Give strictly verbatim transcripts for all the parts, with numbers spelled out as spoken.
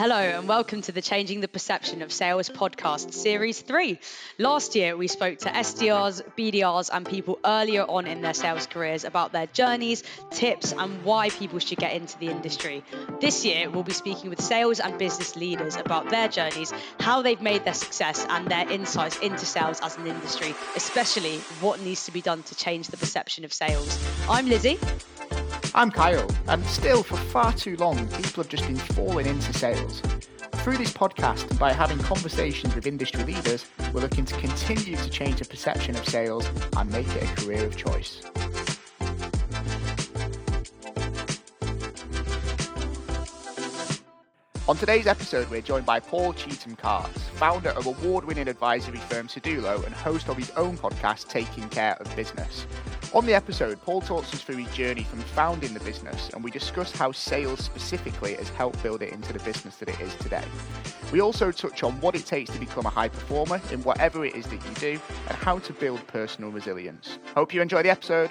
Hello and welcome to the Changing the Perception of Sales podcast, series three. Last year, we spoke to S D Rs, B D Rs and people earlier on in their sales careers about their journeys, tips and why people should get into the industry. This year, we'll be speaking with sales and business leaders about their journeys, how they've made their success and their insights into sales as an industry, especially what needs to be done to change the perception of sales. I'm Lizzie. I'm Kyle, and still for far too long, people have just been falling into sales. Through this podcast, and by having conversations with industry leaders, we're looking to continue to change the perception of sales and make it a career of choice. On today's episode, we're joined by Paul Cheetham-Karcz, founder of award-winning advisory firm Sedulo and host of his own podcast, Taking Care of Business. On the episode, Paul talks us through his journey from founding the business, and we discuss how sales specifically has helped build it into the business that it is today. We also touch on what it takes to become a high performer in whatever it is that you do, and how to build personal resilience. Hope you enjoy the episode.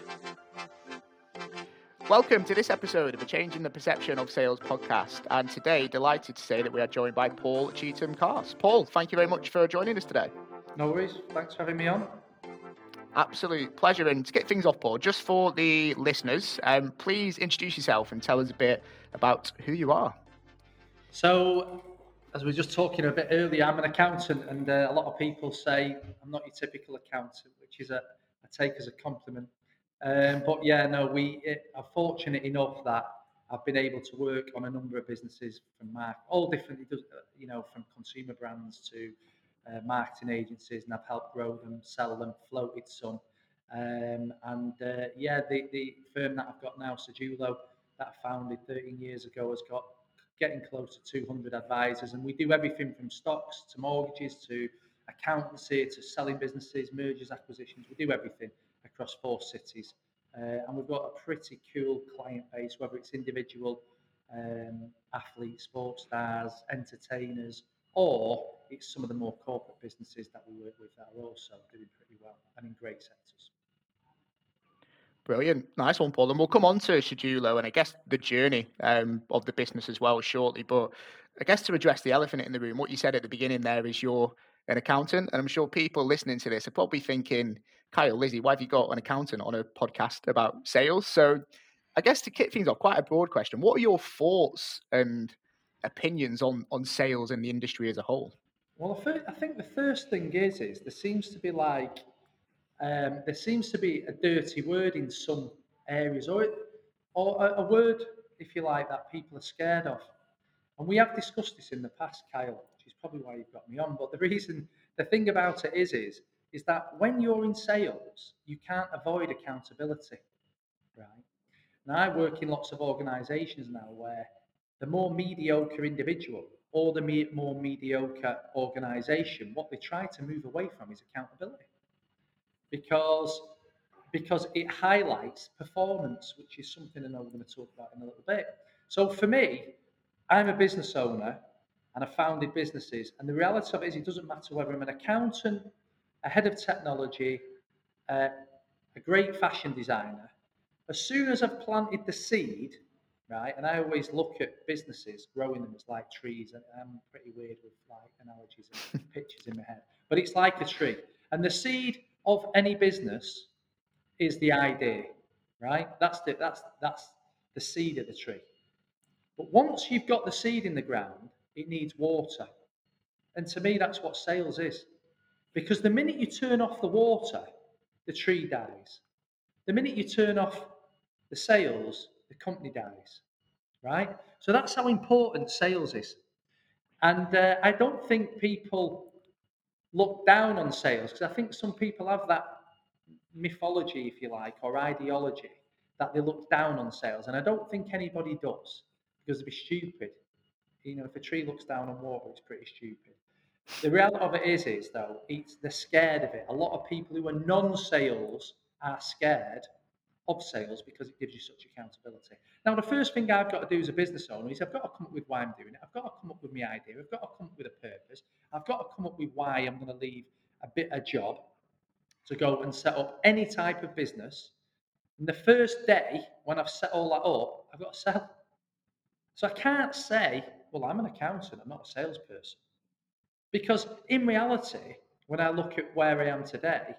Welcome to this episode of the Changing the Perception of Sales podcast, and today, delighted to say that we are joined by Paul Cheetham-Karcz. Paul, thank you very much for joining us today. No worries. Thanks for having me on. Absolute pleasure. And to get things off, Paul, just for the listeners, um, please introduce yourself and tell us a bit about who you are. So, as we were just talking a bit earlier, I'm an accountant, and uh, a lot of people say I'm not your typical accountant, which is a I take as a compliment. Um, but yeah, no, we it, are fortunate enough that I've been able to work on a number of businesses from mark, all different, you know, from consumer brands to Uh, marketing agencies, and I've helped grow them, sell them, floated some. Um, and uh, yeah, the, the firm that I've got now, Sedulo, that I founded thirteen years ago, has got getting close to two hundred advisors. And we do everything from stocks to mortgages to accountancy to selling businesses, mergers, acquisitions. We do everything across four cities. Uh, and we've got a pretty cool client base, whether it's individual um, athletes, sports stars, entertainers, or it's some of the more corporate businesses that we work with that are also doing pretty well and in great sectors. Brilliant. Nice one, Paul. And we'll come on to Sedulo and I guess the journey um, of the business as well shortly. But I guess to address the elephant in the room, what you said at the beginning there is you're an accountant. And I'm sure people listening to this are probably thinking, Kyle, Lizzie, why have you got an accountant on a podcast about sales? So I guess to kick things off, quite a broad question. What are your thoughts and opinions on, on sales and the industry as a whole? Well, I think the first thing is, is there seems to be like, um, there seems to be a dirty word in some areas, or, or a, a word, if you like, that people are scared of. And we have discussed this in the past, Kyle, which is probably why you've got me on. But the reason, the thing about it is, is, is that when you're in sales, you can't avoid accountability, right? Now, I work in lots of organisations now where the more mediocre individual, or the me- more mediocre organisation, what they try to move away from is accountability. Because, because it highlights performance, which is something I know we're going to talk about in a little bit. So for me, I'm a business owner and I founded businesses. And the reality of it is it doesn't matter whether I'm an accountant, a head of technology, uh, a great fashion designer. As soon as I've planted the seed, right, and I always look at businesses, growing them as like trees. And I'm pretty weird with like analogies and pictures in my head, but it's like a tree. And the seed of any business is the idea, right? That's the that's that's the seed of the tree. But once you've got the seed in the ground, it needs water. And to me, that's what sales is, because the minute you turn off the water, the tree dies. The minute you turn off the sales, the company dies, right? So that's how important sales is. And uh, I don't think people look down on sales, because I think some people have that mythology, if you like, or ideology that they look down on sales. And I don't think anybody does, because they'd be stupid. You know, if a tree looks down on water, it's pretty stupid. The reality of it is, is though, it's, they're scared of it. A lot of people who are non-sales are scared of sales because it gives you such accountability. Now, the first thing I've got to do as a business owner is I've got to come up with why I'm doing it. I've got to come up with my idea. I've got to come up with a purpose. I've got to come up with why I'm going to leave a bit a job to go and set up any type of business. And the first day when I've set all that up, I've got to sell. So I can't say well, I'm an accountant, I'm not a salesperson. Because in reality, when I look at where I am today,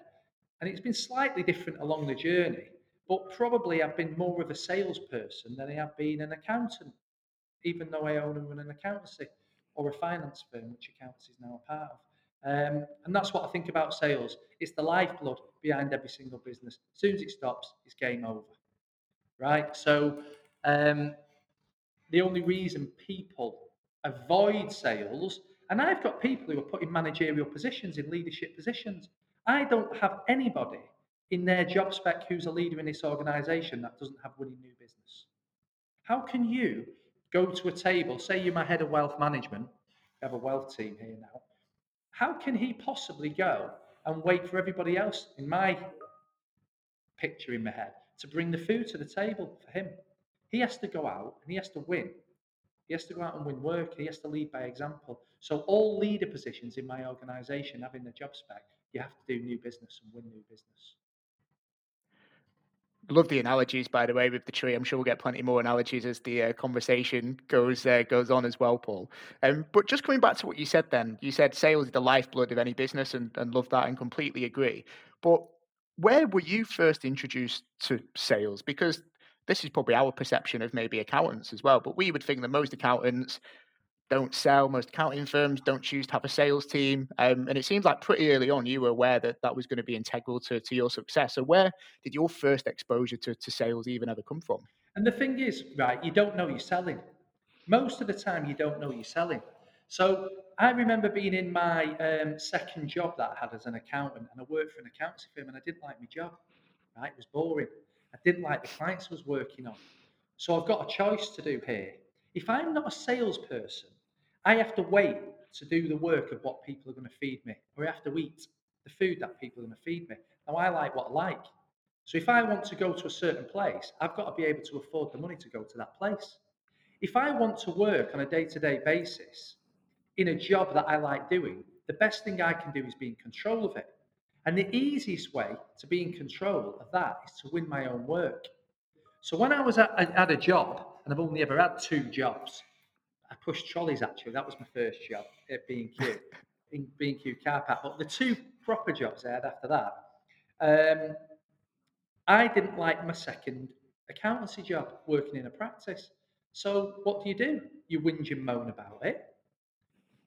and it's been slightly different along the journey, but probably I've been more of a salesperson than I have been an accountant, even though I own and run an accountancy or a finance firm, which accounts is now a part of. Um, and that's what I think about sales. It's the lifeblood behind every single business. As soon as it stops, it's game over, right? So um, the only reason people avoid sales, and I've got people who are put in managerial positions, in leadership positions. I don't have anybody in their job spec who's a leader in this organisation that doesn't have winning new business. How can you go to a table, say you're my head of wealth management, we have a wealth team here now, how can he possibly go and wait for everybody else in my picture in my head to bring the food to the table for him? He has to go out and he has to win. He has to go out and win work. He has to lead by example. So all leader positions in my organisation having the job spec, you have to do new business and win new business. Love the analogies, by the way, with the tree. I'm sure we'll get plenty more analogies as the uh, conversation goes uh, goes on as well, Paul. Um, but just coming back to what you said then, you said sales is the lifeblood of any business, and, and love that and completely agree. But where were you first introduced to sales? Because this is probably our perception of maybe accountants as well, but we would think that most accountants don't sell, most accounting firms don't choose to have a sales team. Um, and it seems like pretty early on, you were aware that that was going to be integral to, to your success. So where did your first exposure to, to sales even ever come from? And the thing is, right, you don't know you're selling. Most of the time, you don't know you're selling. So I remember being in my um, second job that I had as an accountant, and I worked for an accountancy firm, and I didn't like my job, right? It was boring. I didn't like the clients I was working on. So I've got a choice to do here. If I'm not a salesperson, I have to wait to do the work of what people are going to feed me, or I have to eat the food that people are going to feed me. Now, I like what I like. So if I want to go to a certain place, I've got to be able to afford the money to go to that place. If I want to work on a day-to-day basis in a job that I like doing, the best thing I can do is be in control of it. And the easiest way to be in control of that is to win my own work. So when I was at, I had a job, and I've only ever had two jobs, I pushed trolleys, actually. That was my first job at B and Q, in B and Q car park. But the two proper jobs I had after that, um, I didn't like my second accountancy job, working in a practice. So what do you do? You whinge and moan about it,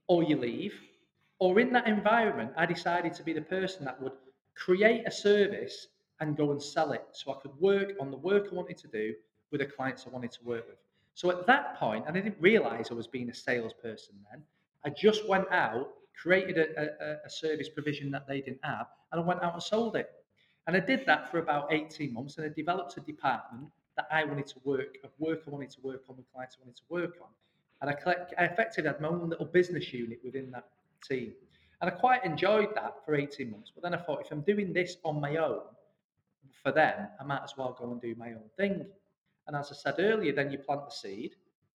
or you leave, or in that environment, I decided to be the person that would create a service and go and sell it, so I could work on the work I wanted to do with the clients I wanted to work with. So at that point, and I didn't realise I was being a salesperson then, I just went out, created a, a, a service provision that they didn't have, and I went out and sold it. And I did that for about eighteen months, and I developed a department that I wanted to work, of work I wanted to work on, with clients I wanted to work on. And I, collect, I effectively had my own little business unit within that team. And I quite enjoyed that for eighteen months, but then I thought, if I'm doing this on my own for them, I might as well go and do my own thing. And as I said earlier, then you plant the seed,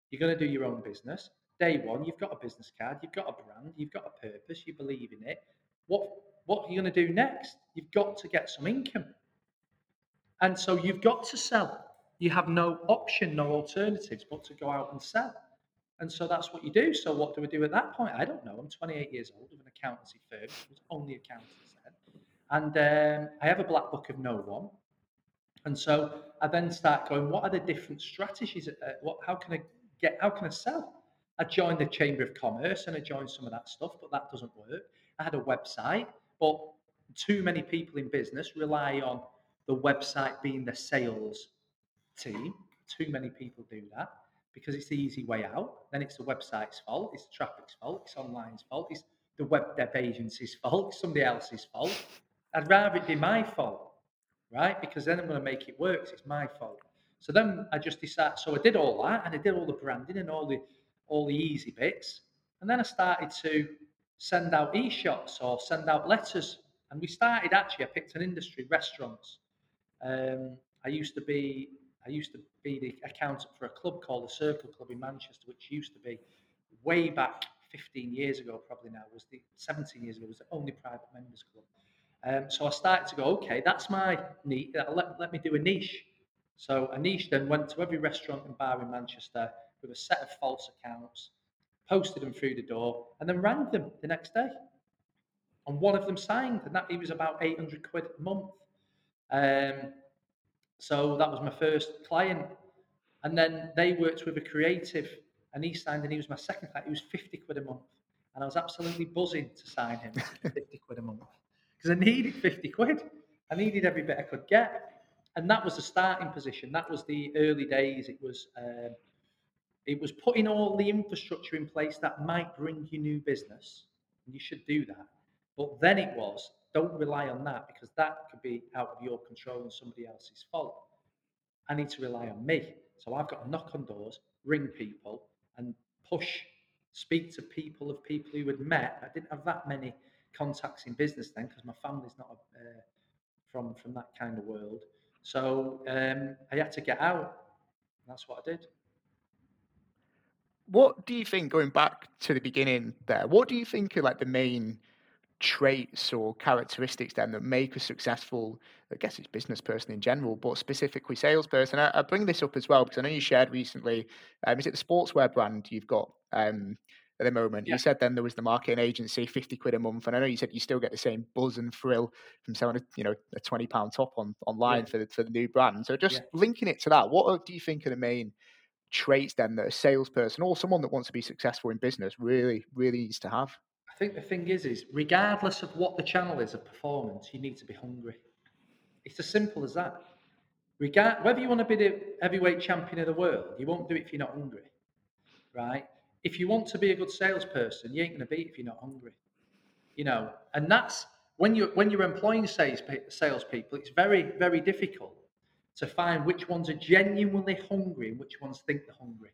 you're going to do your own business. Day one, you've got a business card, you've got a brand, you've got a purpose, you believe in it. What, what are you going to do next? You've got to get some income. And so you've got to sell. You have no option, no alternatives, but to go out and sell. And so that's what you do. So what do we do at that point? I don't know. I'm twenty-eight years old with an accountancy firm. It was only accountants then. And um, I have a black book of no one. And so I then start going, what are the different strategies? Uh, what, how can I get, how can I sell? I joined the Chamber of Commerce and I joined some of that stuff, but that doesn't work. I had a website, but too many people in business rely on the website being the sales team. Too many people do that because it's the easy way out. Then it's the website's fault, it's the traffic's fault, it's online's fault, it's the web dev agency's fault, it's somebody else's fault. I'd rather it be my fault. Right? Because then I'm going to make it work. So it's my fault. So then I just decided, so I did all that and I did all the branding and all the all the easy bits. And then I started to send out e-shots or send out letters. And we started actually, I picked an industry, restaurants. Um, I used to be, I used to be the accountant for a club called the Circle Club in Manchester, which used to be way back fifteen years ago, probably now, was the seventeen years ago, was the only private members club. Um, so I started to go, okay, that's my niche. Let, let me do a niche. So a niche then went to every restaurant and bar in Manchester with a set of false accounts, posted them through the door, and then rang them the next day. And one of them signed, and that he was about eight hundred quid a month. Um, so that was my first client. And then they worked with a creative, and he signed, and he was my second client. He was fifty quid a month. And I was absolutely buzzing to sign him for fifty quid a month, because I needed fifty quid. I needed every bit I could get. And that was the starting position. That was the early days. It was um, it was putting all the infrastructure in place that might bring you new business. And you should do that. But then it was, don't rely on that, because that could be out of your control and somebody else's fault. I need to rely on me. So I've got to knock on doors, ring people, and push, speak to people of people who had met. I didn't have that many contacts in business then, because my family's not a, uh, from, from that kind of world. So um, I had to get out. And that's what I did. What do you think, going back to the beginning there, what do you think are like the main traits or characteristics then that make a successful, I guess it's business person in general, but specifically salesperson? I, I bring this up as well because I know you shared recently, um, is it the sportswear brand you've got um, at the moment? Yeah. You said then there was the marketing agency, fifty quid a month. And I know you said you still get the same buzz and thrill from selling a, you know, a twenty pound top on online yeah. for, the, for the new brand. So just yeah. linking it to that, what do you think are the main traits then that a salesperson or someone that wants to be successful in business really, really needs to have? I think the thing is, is regardless of what the channel is of performance, you need to be hungry. It's as simple as that. Regard, whether you want to be the heavyweight champion of the world, you won't do it if you're not hungry, right? If you want to be a good salesperson, you ain't going to be if you're not hungry, you know. And that's when you're, when you're employing sales, salespeople, it's very, very difficult to find which ones are genuinely hungry and which ones think they're hungry.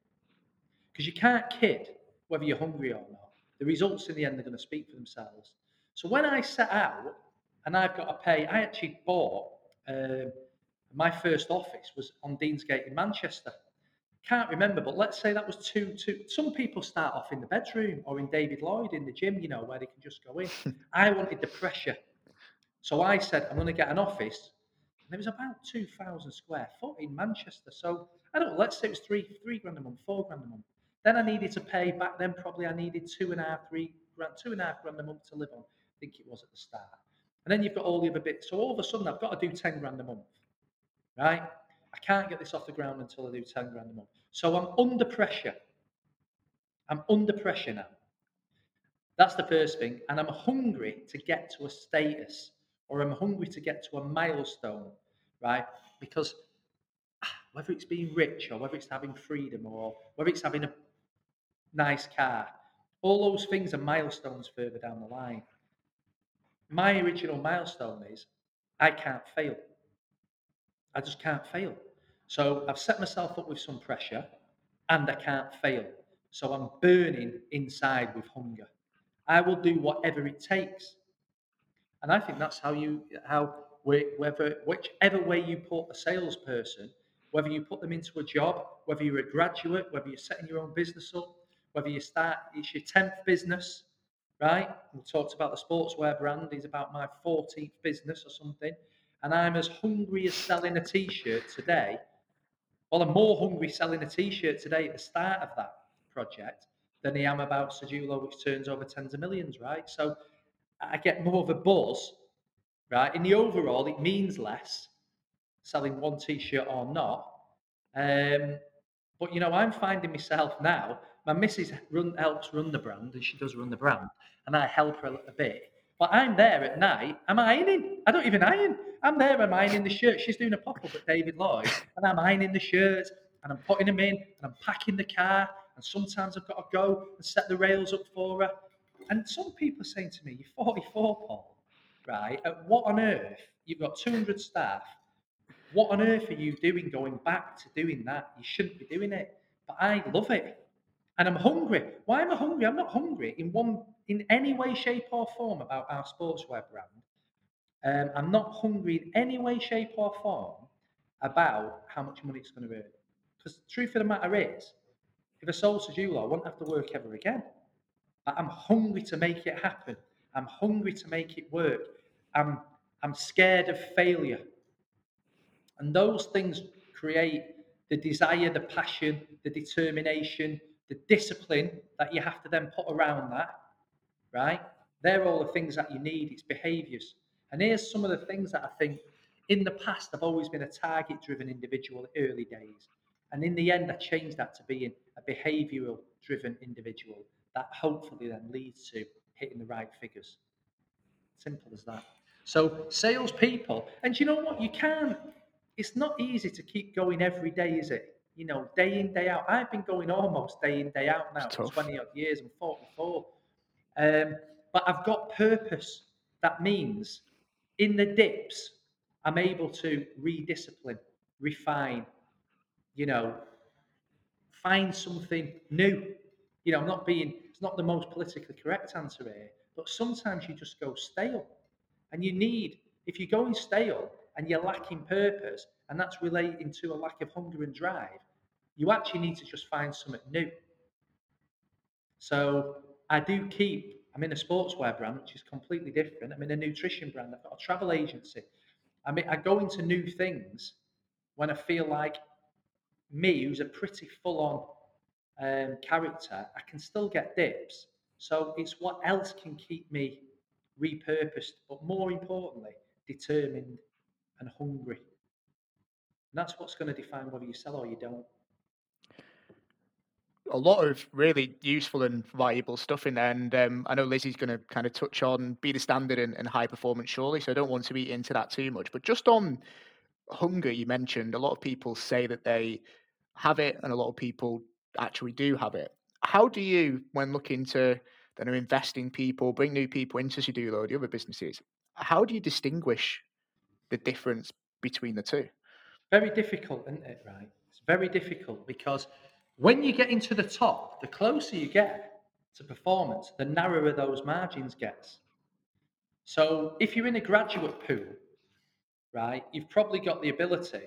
Because you can't kid whether you're hungry or not. The results in the end are going to speak for themselves. So when I set out and I've got to pay, I actually bought, um, my first office was on Deansgate in Manchester. Can't remember, but let's say that was two, two. Some people start off in the bedroom or in David Lloyd in the gym, you know, where they can just go in. I wanted the pressure. So I said, I'm going to get an office. And it was about two thousand square foot in Manchester. So I don't know, let's say it was three, three grand a month, four grand a month. Then I needed to pay, back then probably I needed two and a half, three grand, two and a half grand a month to live on, I think it was at the start. And then you've got all the other bits. So all of a sudden I've got to do ten grand a month, right? I can't get this off the ground until I do ten grand a month. So I'm under pressure. I'm under pressure now. That's the first thing. And I'm hungry to get to a status, or I'm hungry to get to a milestone, right? Because whether it's being rich or whether it's having freedom or whether it's having a nice car, all those things are milestones further down the line. My original milestone is I can't fail. I just can't fail. So I've set myself up with some pressure and I can't fail. So I'm burning inside with hunger. I will do whatever it takes. And I think that's how you, how whether whichever way you put a salesperson, whether you put them into a job, whether you're a graduate, whether you're setting your own business up, whether you start, it's your tenth business, right? We talked about the sportswear brand. It's about my fourteenth business or something. And I'm as hungry as selling a T-shirt today. Well, I'm more hungry selling a T-shirt today at the start of that project than I am about Sedulo, which turns over tens of millions, right? So I get more of a buzz, right? In the overall, it means less selling one T-shirt or not. Um, but, you know, I'm finding myself now. My missus run, helps run the brand, and she does run the brand, and I help her a bit. But I'm there at night. I'm ironing. I don't even iron. I'm there. I'm ironing the shirt. She's doing a pop-up at David Lloyd, and I'm ironing the shirts, and I'm putting them in, and I'm packing the car, and sometimes I've got to go and set the rails up for her. And some people are saying to me, you're forty-four, Paul, right? At what on earth? You've got two hundred staff. What on earth are you doing going back to doing that? You shouldn't be doing it. But I love it. And I'm hungry. Why am I hungry? I'm not hungry in one in any way, shape or form about our sportswear brand. Um, I'm not hungry in any way, shape or form about how much money it's going to earn. Because the truth of the matter is, if I sold Sedulo, I wouldn't have to work ever again. But I'm hungry to make it happen. I'm hungry to make it work. I'm I'm scared of failure. And those things create the desire, the passion, the determination, the discipline that you have to then put around that, right? They're all the things that you need. It's behaviours. And here's some of the things that I think in the past, I've always been a target-driven individual early days. And in the end, I changed that to being a behavioural-driven individual that hopefully then leads to hitting the right figures. Simple as that. So salespeople, and you know what? You can't. It's not easy to keep going every day, is it? You know, day in, day out. I've been going almost day in, day out now for twenty odd years. I'm forty-four. Um, but I've got purpose. That means in the dips, I'm able to rediscipline, refine, you know, find something new. You know, I'm not being, it's not the most politically correct answer here, but sometimes you just go stale. And you need, if you're going stale and you're lacking purpose, and that's relating to a lack of hunger and drive, you actually need to just find something new. So I do keep, I'm in a sportswear brand, which is completely different. I'm in a nutrition brand. I've got a travel agency. I mean, I go into new things when I feel like me, who's a pretty full-on um, character, I can still get dips. So it's what else can keep me repurposed, but more importantly, determined and hungry. And that's what's going to define whether you sell or you don't. A lot of really useful and valuable stuff in there. And um, I know Lizzie's going to kind of touch on Be The Standard and, and high performance surely, so I don't want to eat into that too much. But just on hunger, you mentioned a lot of people say that they have it and a lot of people actually do have it. How do you, when looking to then are investing people, bring new people into Sedulo or the other businesses, how do you distinguish the difference between the two? Very difficult, isn't it, right? It's very difficult because when you get into the top, the closer you get to performance, the narrower those margins gets. So if you're in a graduate pool, right, you've probably got the ability.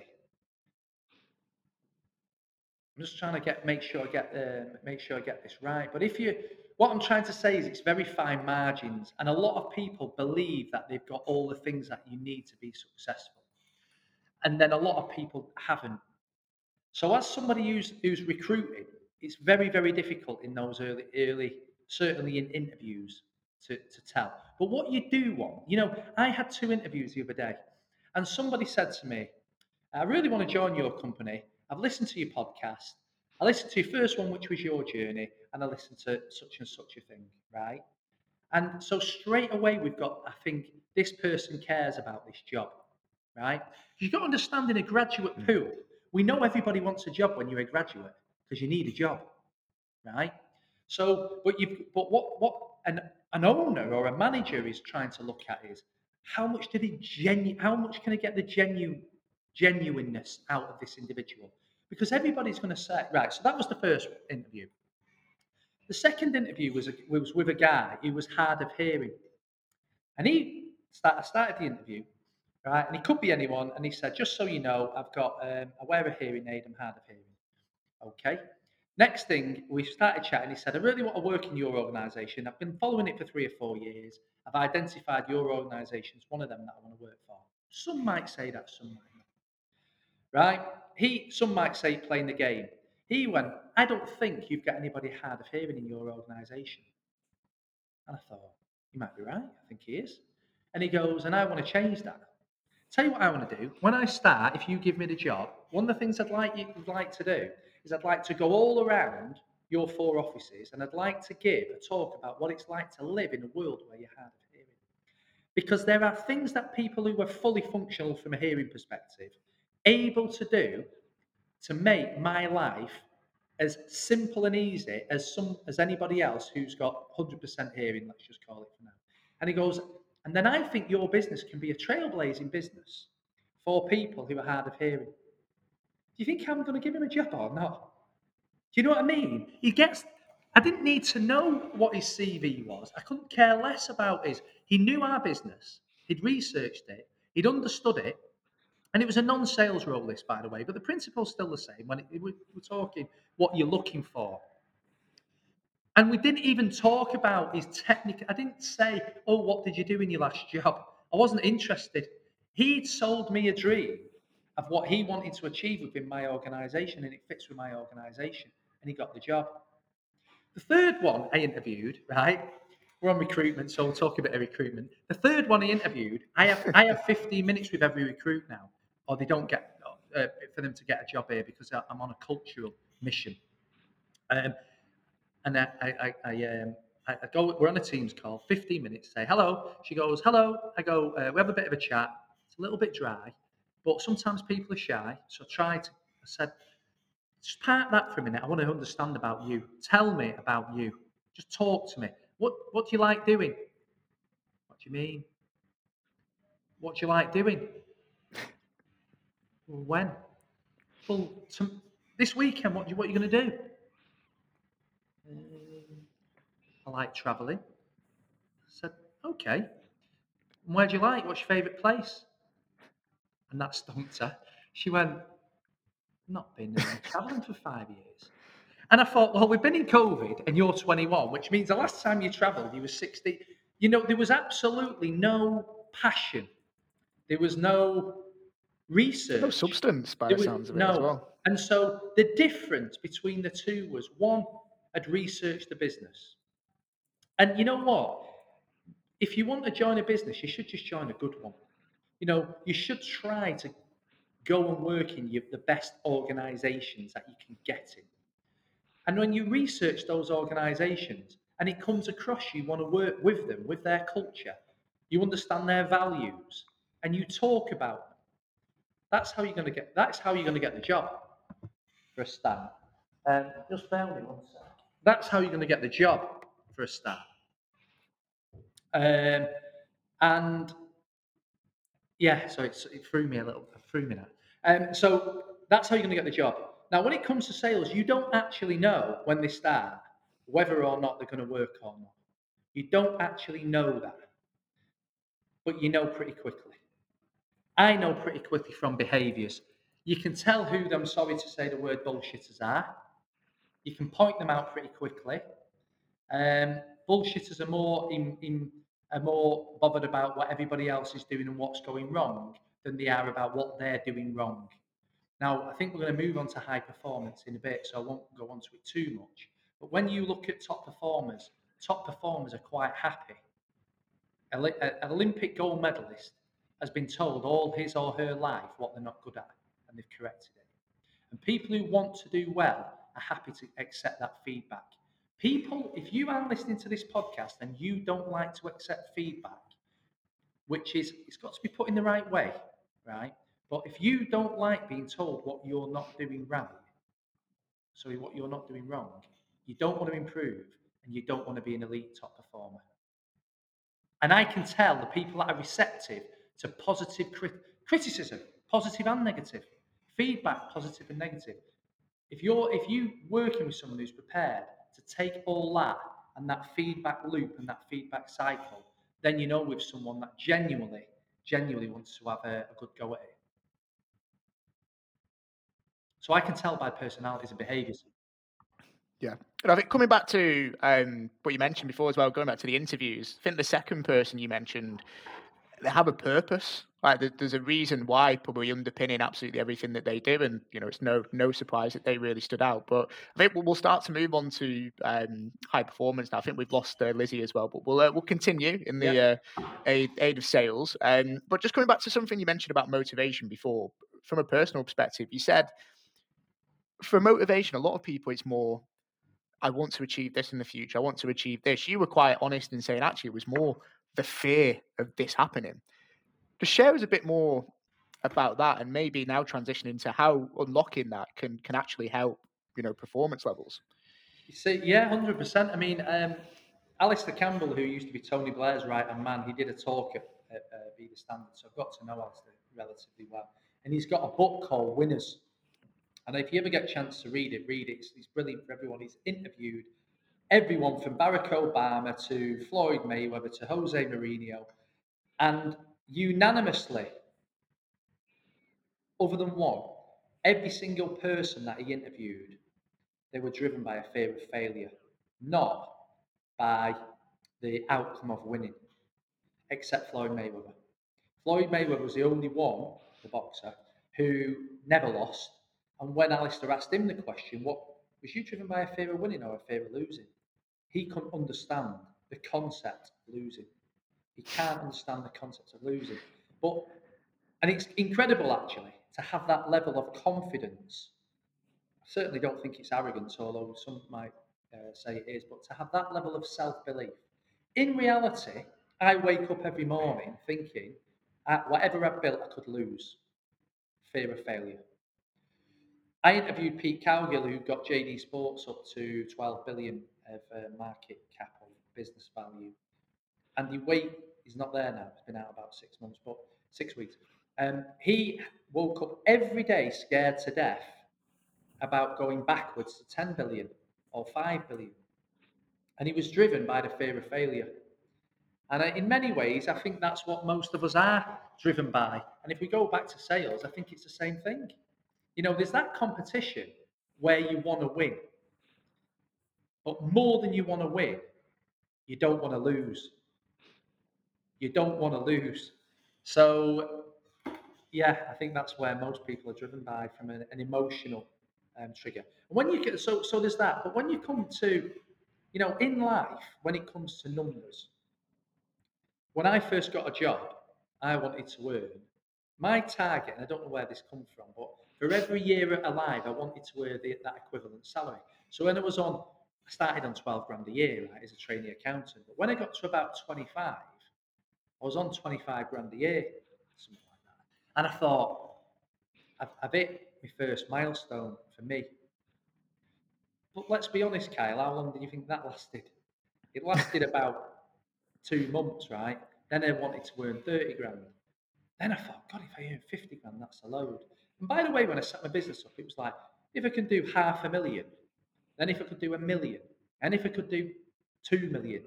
I'm just trying to get make sure I get uh, make sure I get this right. But if you What I'm trying to say is it's very fine margins, and a lot of people believe that they've got all the things that you need to be successful. And then a lot of people haven't. So as somebody who's, who's recruiting, it's very, very difficult in those early, early, certainly in interviews to, to tell. But what you do want, you know, I had two interviews the other day, and somebody said to me, I really want to join your company. I've listened to your podcast. I listened to your first one, which was your journey, and I listened to such and such a thing, right? And so straight away, we've got, I think, this person cares about this job, right? You've got to understand in a graduate pool, we know everybody wants a job when you're a graduate because you need a job, right? So, but you, but what, what an, an owner or a manager is trying to look at is how much did it genu- how much can I get the genuine genuineness out of this individual? Because everybody's going to say, right, so that was the first interview. The second interview was a, was with a guy who was hard of hearing. And he start, started the interview, right, and he could be anyone, and he said, just so you know, I've got, um, I wear a hearing aid, I'm hard of hearing. Okay. Next thing, we started chatting, he said, I really want to work in your organisation. I've been following it for three or four years. I've identified your organisation as one of them that I want to work for. Some might say that, some might not. Right? He, some might say, playing the game. He went, I don't think you've got anybody hard of hearing in your organisation. And I thought, you might be right. I think he is. And he goes, and I want to change that. Tell you what I want to do. When I start, if you give me the job, one of the things I'd like you would like to do is I'd like to go all around your four offices, and I'd like to give a talk about what it's like to live in a world where you're hard of hearing. Because there are things that people who are fully functional from a hearing perspective able to do to make my life as simple and easy as some as anybody else who's got one hundred percent hearing, let's just call it for now. And he goes, and then I think your business can be a trailblazing business for people who are hard of hearing. Do you think I'm going to give him a job or not? Do you know what I mean? He gets, I didn't need to know what his C V was. I couldn't care less about his. He knew our business. He'd researched it. He'd understood it. And it was a non-sales role list, by the way, but the principle's still the same when it, it, we're talking what you're looking for. And we didn't even talk about his technical. I didn't say, oh, what did you do in your last job? I wasn't interested. He'd sold me a dream of what he wanted to achieve within my organisation, and it fits with my organisation, and he got the job. The third one I interviewed, right? We're on recruitment, so we'll talk a bit of recruitment. The third one I interviewed, I have I have fifteen minutes with every recruit now, or they don't get uh, for them to get a job here because I'm on a cultural mission. Um, and I I I, I, um, I go. We're on a Teams call, fifteen minutes. Say hello. She goes hello. I go. Uh, we have a bit of a chat. It's a little bit dry, but sometimes people are shy. So I tried to. I said, just park that for a minute. I want to understand about you. Tell me about you. Just talk to me. What what do you like doing? What do you mean? What do you like doing? When? Well, to, this weekend, what, do, what are you going to do? Um, I like travelling. I said, okay. And where do you like? What's your favourite place? And that stumped her. She went, not been travelling for five years. And I thought, well, we've been in COVID and you're twenty-one, which means the last time you travelled, you were sixty. You know, there was absolutely no passion. There was no research. No substance, by the sounds of it, as well. And so the difference between the two was, one had researched the business. And you know what? If you want to join a business, you should just join a good one. You know, you should try to go and work in your, the best organisations that you can get in. And when you research those organisations and it comes across, you want to work with them, with their culture, you understand their values, and you talk about them. That's how you're going to get, that's how you're going to get the job for a start. Um, just bear with me one sec. That's how you're going to get the job for a start. Um, and yeah, so it's, it threw me a little, it threw me that. Um, so that's how you're going to get the job. Now, when it comes to sales, you don't actually know when they start whether or not they're going to work or not. You don't actually know that, but you know pretty quickly. I know pretty quickly from behaviours. You can tell who, I'm sorry to say the word, bullshitters are. You can point them out pretty quickly. Um, bullshitters are more in, in are more bothered about what everybody else is doing and what's going wrong than they are about what they're doing wrong. Now, I think we're going to move on to high performance in a bit, so I won't go on to it too much. But when you look at top performers, top performers are quite happy. An Olympic gold medalist has been told all his or her life what they're not good at, and they've corrected it. And people who want to do well are happy to accept that feedback. People, if you are listening to this podcast and you don't like to accept feedback, which is, it's got to be put in the right way, right? But if you don't like being told what you're not doing right, sorry, what you're not doing wrong, you don't want to improve and you don't want to be an elite top performer. And I can tell the people that are receptive to positive crit- criticism, positive and negative, feedback, positive and negative. If you're if you working with someone who's prepared to take all that and that feedback loop and that feedback cycle, then you know with someone that genuinely, genuinely wants to have a, a good go at it. So I can tell by personalities and behaviours. Yeah. And I think coming back to um, what you mentioned before as well, going back to the interviews, I think the second person you mentioned, they have a purpose. Like there's a reason why, probably underpinning absolutely everything that they do. And, you know, it's no no surprise that they really stood out. But I think we'll start to move on to um, high performance now. I think we've lost uh, Lizzie as well, but we'll uh, we'll continue in the yeah. uh, aid, aid of sales. Um, but just coming back to something you mentioned about motivation before, from a personal perspective, you said, for motivation, a lot of people, it's more, I want to achieve this in the future. I want to achieve this. You were quite honest in saying, actually, it was more the fear of this happening. Just share us a bit more about that and maybe now transitioning to how unlocking that can can actually help, you know, performance levels. You see, yeah, one hundred percent. I mean, um, Alistair Campbell, who used to be Tony Blair's right-hand man, he did a talk at, at uh, Be The Standard, so I've got to know Alistair relatively well. And he's got a book called Winners. And if you ever get a chance to read it, read it. It's, it's brilliant for everyone. He's interviewed everyone from Barack Obama to Floyd Mayweather to Jose Mourinho. And unanimously, other than one, every single person that he interviewed, they were driven by a fear of failure, not by the outcome of winning, except Floyd Mayweather. Floyd Mayweather was the only one, the boxer, who never lost. And when Alistair asked him the question, what was you driven by a fear of winning or a fear of losing? He can't understand the concept of losing. He can't understand the concept of losing. But, and it's incredible, actually, to have that level of confidence. I certainly don't think it's arrogance, although some might uh, say it is, but to have that level of self-belief. In reality, I wake up every morning thinking, at whatever I built, I could lose. Fear of failure. I interviewed Pete Cowgill, who got J D Sports up to twelve billion of uh, market cap or business value. And the weight is not there now. It's been out about six months, but six weeks. Um, he woke up every day scared to death about going backwards to ten billion or five billion. And he was driven by the fear of failure. And in many ways, I think that's what most of us are driven by. And if we go back to sales, I think it's the same thing. You know, there's that competition where you want to win. But more than you want to win, you don't want to lose. You don't want to lose. So, yeah, I think that's where most people are driven by, from an, an emotional um, trigger. When you get, so, so there's that. But when you come to, you know, in life, when it comes to numbers, when I first got a job, I wanted to earn my target, and I don't know where this comes from, but for every year alive, I wanted to earn the, that equivalent salary. So when I was on, I started on twelve grand a year, right, as a trainee accountant. But when I got to about twenty-five, I was on twenty-five grand a year, something like that. And I thought, I've, I've hit my first milestone for me. But let's be honest, Kyle, how long do you think that lasted? It lasted about two months, right? Then I wanted to earn thirty grand. Then I thought, God, if I earn fifty grand, that's a load. And by the way, when I set my business up, it was like, if I can do half a million, then if I could do a million, and if I could do two million,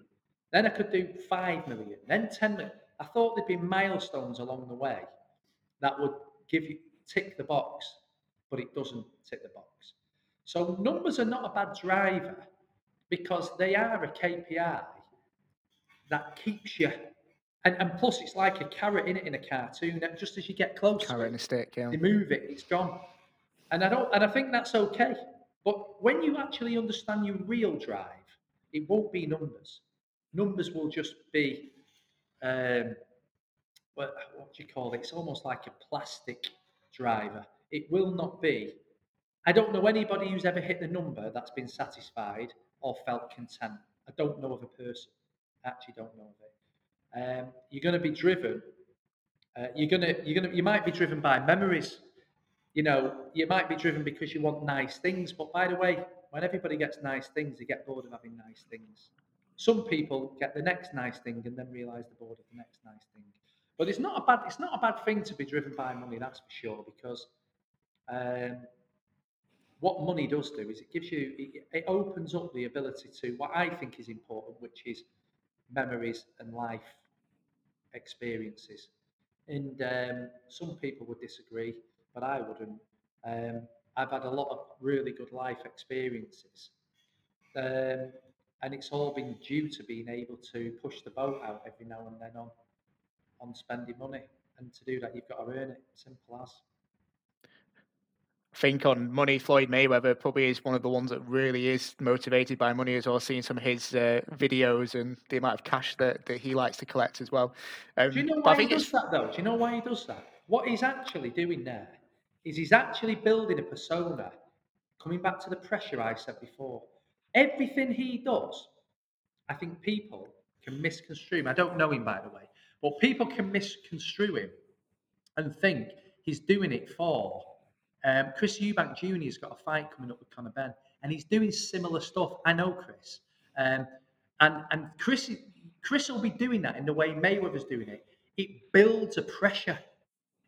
then I could do five million, then ten million. I thought there'd be milestones along the way that would give you, tick the box, but it doesn't tick the box. So numbers are not a bad driver because they are a K P I that keeps you. And, and plus, it's like a carrot in it in a cartoon. And just as you get closer, carrot and a stick, yeah. You move it, it's gone. And I don't, and I think that's okay. But when you actually understand your real drive, it won't be numbers. Numbers will just be, um, what, what do you call it? It's almost like a plastic driver. It will not be. I don't know anybody who's ever hit the number that's been satisfied or felt content. I don't know of a person. I actually don't know of it. Um, you're going to be driven. Uh, you're going to, you're going to, you might be driven by memories. You know, you might be driven because you want nice things. But by the way, when everybody gets nice things, they get bored of having nice things. Some people get the next nice thing and then realise they're bored of the next nice thing. But it's not a bad, it's not a bad thing to be driven by money, that's for sure. Because um, what money does do is it gives you, it, it opens up the ability to what I think is important, which is memories and life experiences. And um, some people would disagree, but I wouldn't. Um, I've had a lot of really good life experiences. Um, and it's all been due to being able to push the boat out every now and then on, on spending money. And to do that, you've got to earn it, simple as. I think on money, Floyd Mayweather probably is one of the ones that really is motivated by money as well, seeing some of his uh, videos and the amount of cash that, that he likes to collect as well. Um, do you know why he does it's... that though? Do you know why he does that? What he's actually doing there is he's actually building a persona, coming back to the pressure I said before. Everything he does, I think people can misconstrue him. I don't know him, by the way, but people can misconstrue him and think he's doing it for... Um, Chris Eubank Junior has got a fight coming up with Conor Benn, and he's doing similar stuff. I know Chris, um, and and Chris Chris will be doing that in the way Mayweather's doing it. It builds a pressure.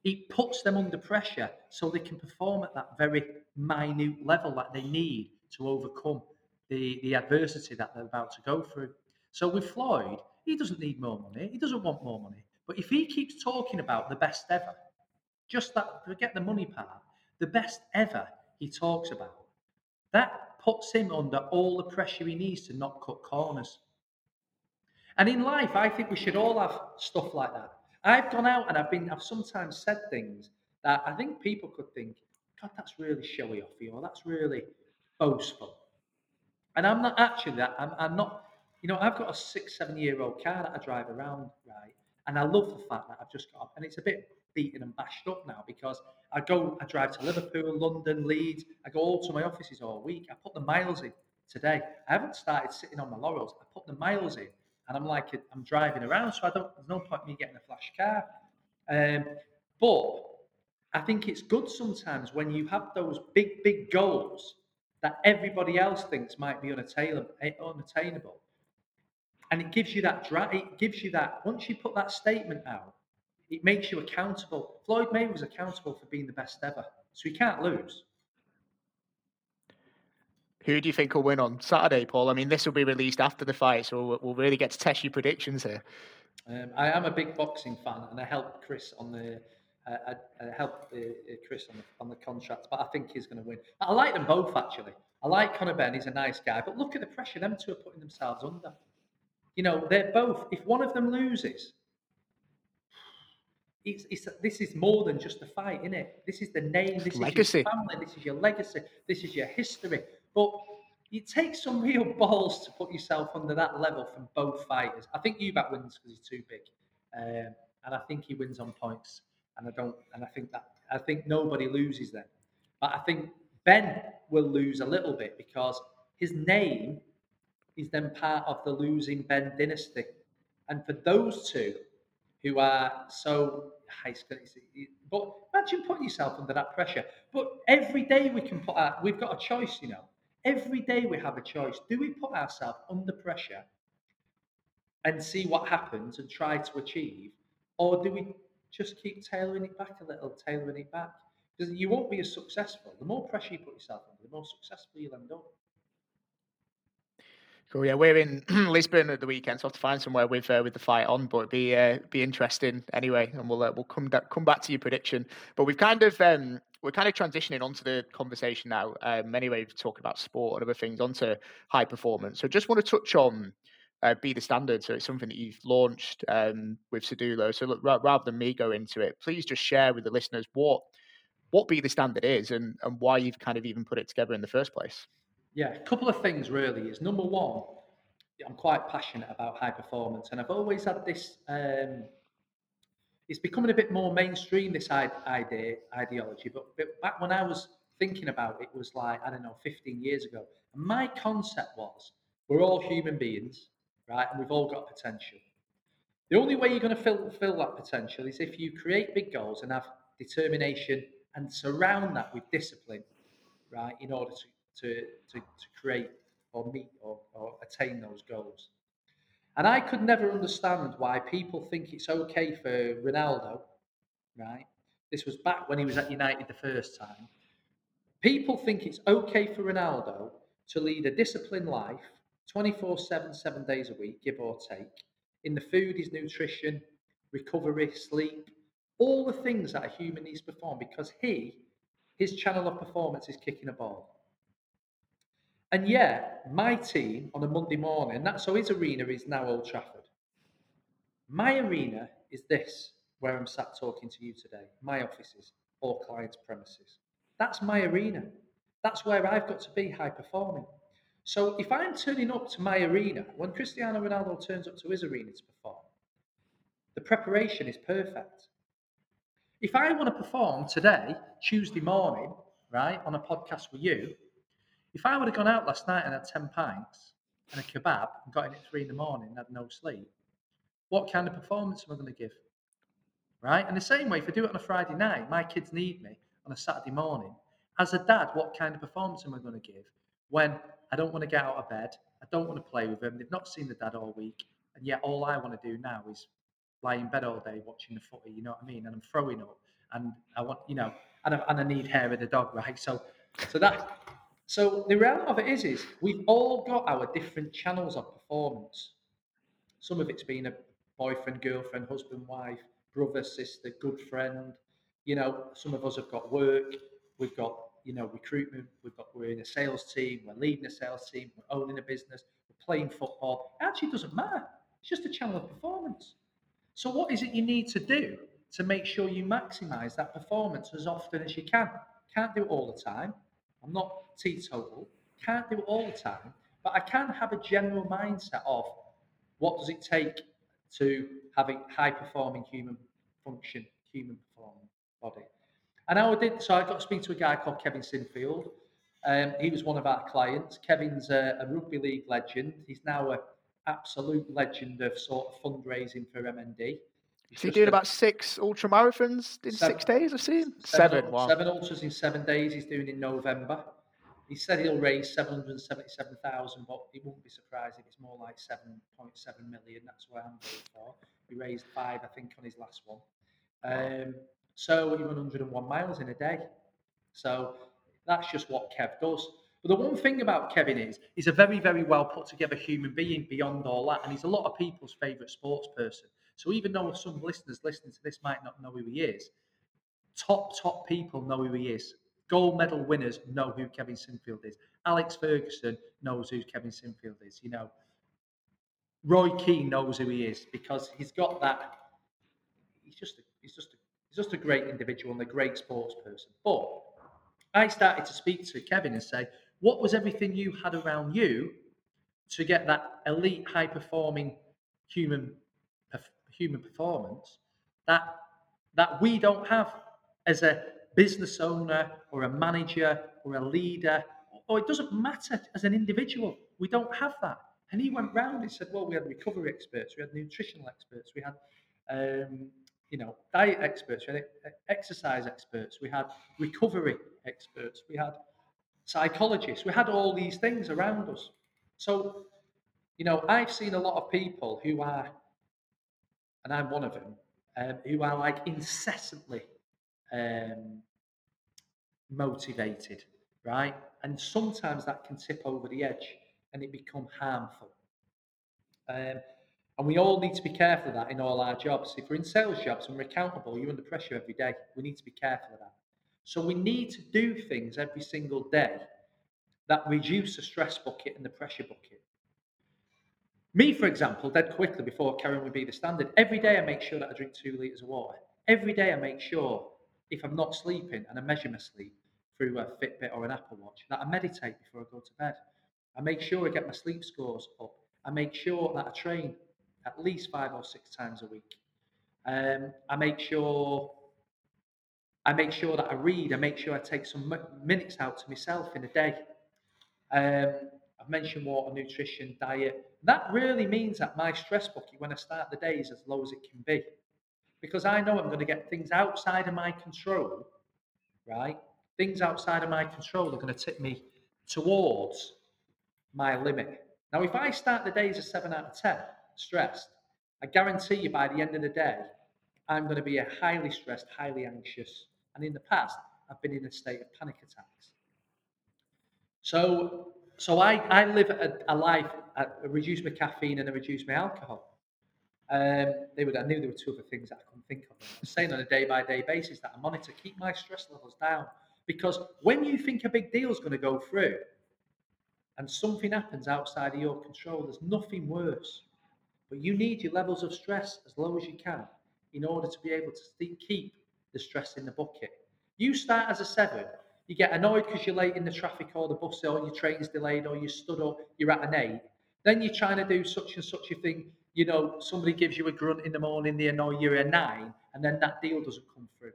It puts them under pressure so they can perform at that very minute level that they need to overcome the, the adversity that they're about to go through. So with Floyd, he doesn't need more money. He doesn't want more money. But if he keeps talking about the best ever, just that, forget the money part. The best ever he talks about. That puts him under all the pressure he needs to not cut corners. And in life, I think we should all have stuff like that. I've gone out and I've been, I've sometimes said things that I think people could think, God, that's really showy off you, or that's really boastful. And I'm not actually that. I'm, I'm not, You know, I've got a six, seven-year-old car that I drive around, right? And I love the fact that I've just got up. And it's a bit beaten and bashed up now because I go, I drive to Liverpool, London, Leeds. I go all to my offices all week. I put the miles in today. I haven't started sitting on my laurels. I put the miles in. And I'm like, I'm driving around, so I don't. There's no point in me getting a flash car. Um, but I think it's good sometimes when you have those big, big goals that everybody else thinks might be unattainable, and it gives you that drive. It gives you that. Once you put that statement out, it makes you accountable. Floyd Mayweather was accountable for being the best ever, so he can't lose. Who do you think will win on Saturday, Paul? I mean, this will be released after the fight, so we'll, we'll really get to test your predictions here. Um, I am a big boxing fan, and I helped Chris on the uh, I, I helped uh, Chris on the, on the contract, but I think he's going to win. I like them both, actually. I like Conor Benn; he's a nice guy. But look at the pressure them two are putting themselves under. You know, they're both. If one of them loses, It's, it's, this is more than just a fight, isn't it? This is the name, this legacy. Is your family, this is your legacy, this is your history. But it takes some real balls to put yourself under that level from both fighters. I think Eubank wins because he's too big, um, and I think he wins on points. And I don't, and I think that I think nobody loses then. But I think Ben will lose a little bit because his name is then part of the losing Ben dynasty. And for those two, who are so high school, but imagine putting yourself under that pressure. But every day we can put our, we've got a choice, you know. Every day we have a choice. Do we put ourselves under pressure and see what happens and try to achieve, or do we just keep tailoring it back a little, tailoring it back? Because you won't be as successful. The more pressure you put yourself under, the more successful you'll end up. Cool. Yeah, we're in Lisbon at the weekend, so I have to find somewhere with uh, with the fight on, but it'd be uh, be interesting anyway. And we'll uh, we'll come da- come back to your prediction. But we've kind of um, we're kind of transitioning onto the conversation now. Um, anyway, we've talked about sport and other things, onto high performance. So just want to touch on uh, Be The Standard. So it's something that you've launched um, with Sedulo. So look, r- rather than me go into it, please just share with the listeners what what Be The Standard is and and why you've kind of even put it together in the first place. Yeah, a couple of things really is, number one, I'm quite passionate about high performance, and I've always had this, um, it's becoming a bit more mainstream, this idea, ideology, but back when I was thinking about it, it was like, I don't know, fifteen years ago, and my concept was, we're all human beings, right, and we've all got potential. The only way you're going to fill, fill that potential is if you create big goals and have determination and surround that with discipline, right, in order to To, to, to create or meet or, or attain those goals. And I could never understand why people think it's okay for Ronaldo, right? This was back when he was at United the first time. People think it's okay for Ronaldo to lead a disciplined life, twenty-four seven, seven days a week, give or take, in the food, his nutrition, recovery, sleep, all the things that a human needs to perform because he, his channel of performance is kicking a ball. And yeah, my team on a Monday morning, that, so his arena is now Old Trafford. My arena is this, where I'm sat talking to you today, my offices or clients' premises. That's my arena. That's where I've got to be high performing. So if I'm turning up to my arena, when Cristiano Ronaldo turns up to his arena to perform, the preparation is perfect. If I want to perform today, Tuesday morning, right, on a podcast with you, if I would have gone out last night and had ten pints and a kebab and got in at three in the morning and had no sleep, what kind of performance am I going to give? Right? And the same way, if I do it on a Friday night, my kids need me on a Saturday morning. As a dad, what kind of performance am I going to give when I don't want to get out of bed, I don't want to play with them, they've not seen the dad all week, and yet all I want to do now is lie in bed all day watching the footy, you know what I mean? And I'm throwing up and I want, you know, and I, and I need hair of the dog, right? So, so that... So the reality of it is, is we've all got our different channels of performance. Some of it's been a boyfriend, girlfriend, husband, wife, brother, sister, good friend. You know, some of us have got work. We've got, you know, recruitment. We've got, we're in a sales team. We're leading a sales team. We're owning a business. We're playing football. It actually doesn't matter. It's just a channel of performance. So what is it you need to do to make sure you maximise that performance as often as you can? Can't do it all the time. I'm not teetotal, can't do it all the time, But I can have a general mindset of what does it take to have a high-performing human function, human performing body. And I did, so I got to speak to a guy called Kevin Sinfield. Um, he was one of our clients. Kevin's a, a rugby league legend. He's now an absolute legend of sort of fundraising for M N D. He's so doing a, about six ultra marathons in seven, six days, I've seen? Seven, seven, wow. Seven ultras in seven days he's doing in November. He said he'll raise seven hundred seventy-seven thousand, but he won't be surprised if it's more like seven point seven million. That's what I'm going for. He raised five, I think, on his last one. Um, so he ran one hundred and one miles in a day. So that's just what Kev does. But the one thing about Kevin is he's a very, very well put together human being beyond all that. And he's a lot of people's favourite sports person. So even though some listeners listening to this might not know who he is, top, top people know who he is. Gold medal winners know who Kevin Sinfield is. Alex Ferguson knows who Kevin Sinfield is. You know, Roy Keane knows who he is because he's got that. He's just a, he's just a, he's just a great individual and a great sports person. But I started to speak to Kevin and say, what was everything you had around you to get that elite, high-performing human human performance that that we don't have as a business owner or a manager or a leader, or it doesn't matter as an individual, we don't have that. And he went round and said, well, we had recovery experts, we had nutritional experts, we had um, you know, diet experts, we had exercise experts, we had recovery experts, we had psychologists, we had all these things around us. So, you know, I've seen a lot of people who are, and I'm one of them, um, who are like incessantly Um, motivated, right? And sometimes that can tip over the edge and it become harmful. Um, and we all need to be careful of that in all our jobs. If we're in sales jobs and we're accountable, you're under pressure every day. We need to be careful of that. So we need to do things every single day that reduce the stress bucket and the pressure bucket. Me, for example, dead quickly before Karen would be the standard, every day I make sure that I drink two litres of water. Every day I make sure, if I'm not sleeping, and I measure my sleep through a Fitbit or an Apple Watch, that I meditate before I go to bed. I make sure I get my sleep scores up. I make sure that I train at least five or six times a week. Um, I make sure I make sure that I read. I make sure I take some minutes out to myself in a day. Um, I've mentioned water, nutrition, diet. That really means that my stress bucket when I start the day is as low as it can be. Because I know I'm going to get things outside of my control, right? Things outside of my control are going to tip me towards my limit. Now, if I start the day as a seven out of ten stressed, I guarantee you by the end of the day, I'm going to be a highly stressed, highly anxious. And in the past, I've been in a state of panic attacks. So, so I, I live a, a life, I reduce my caffeine and I reduce my alcohol. Um, they were, I knew there were two other things that I couldn't think of. I was saying on a day-by-day basis that I monitor, keep my stress levels down. Because when you think a big deal is going to go through and something happens outside of your control, there's nothing worse. But you need your levels of stress as low as you can in order to be able to keep the stress in the bucket. You start as a seven. You get annoyed because you're late in the traffic or the bus or your train's delayed or you stood up, you're at an eight. Then you're trying to do such and such a thing. You know, somebody gives you a grunt in the morning, they annoy you a nine, and then that deal doesn't come through.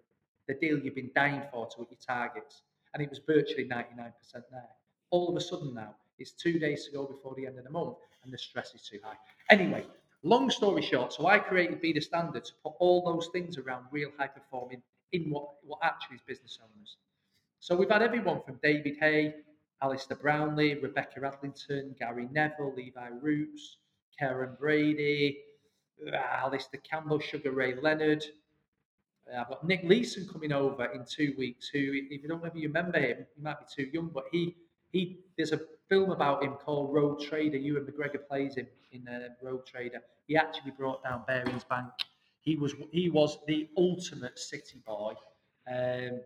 The deal you've been dying for to hit your targets, and it was virtually ninety-nine percent there. All of a sudden now, it's two days to go before the end of the month, and the stress is too high. Anyway, long story short, so I created Be The Standard to put all those things around real high-performing in what, what actually is business owners. So we've had everyone from David Hay, Alistair Brownlee, Rebecca Adlington, Gary Neville, Levi Roots, Karen Brady, Alistair Campbell, Sugar Ray Leonard. I've got Nick Leeson coming over in two weeks, who, if you don't ever remember him, he might be too young, but he, he there's a film about him called Rogue Trader. Ewan McGregor plays him in uh, Rogue Trader. He actually brought down Barings Bank. He was he was the ultimate city boy, um,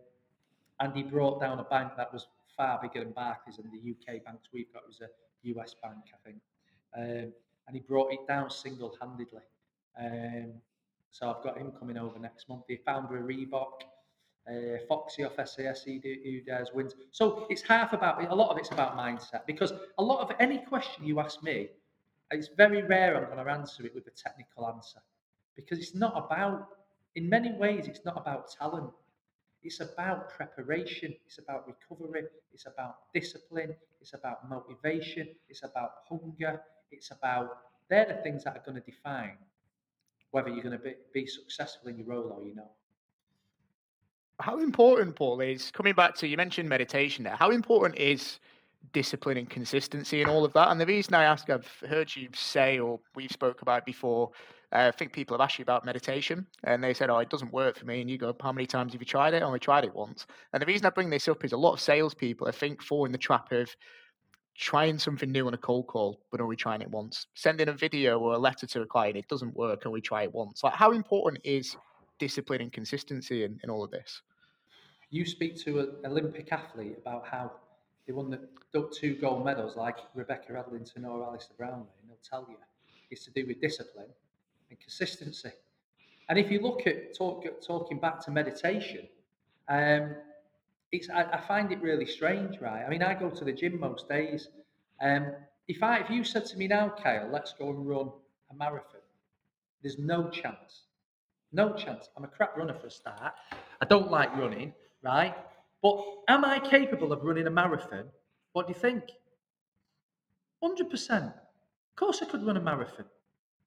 and he brought down a bank that was far bigger than Barclays and the U K banks we've got. It was a U S bank, I think. Um, And he brought it down single-handedly. Um, so I've got him coming over next month. The founder of Reebok, uh, Foxy off S A S, he do, who dares wins. So it's half about, a lot of it's about mindset, because a lot of any question you ask me, it's very rare I'm going to answer it with a technical answer, because it's not about, in many ways, it's not about talent. It's about preparation. It's about recovery. It's about discipline. It's about motivation. It's about hunger. It's about, they're the things that are going to define whether you're going to be, be successful in your role or you're not. How important, Paul, is, coming back to, you mentioned meditation there, how important is discipline and consistency and all of that? And the reason I ask, I've heard you say, or we've spoke about before, uh, I think people have asked you about meditation and they said, oh, it doesn't work for me. And you go, how many times have you tried it? I only tried it once. And the reason I bring this up is a lot of salespeople, I think, fall in the trap of trying something new on a cold call, but only trying it once. Sending a video or a letter to a client, it doesn't work, only try it once. Like, how important is discipline and consistency in, in all of this? You speak to an Olympic athlete about how they won the two gold medals, like Rebecca Adlington or Alistair Brownlee, and they'll tell you it's to do with discipline and consistency. And if you look at talk, talking back to meditation, um, it's I, I find it really strange, right? I mean, I go to the gym most days. Um, if I if you said to me now, Kyle, let's go and run a marathon, there's no chance, no chance. I'm a crap runner for a start. I don't like running, right? But am I capable of running a marathon? What do you think? one hundred percent. Of course I could run a marathon.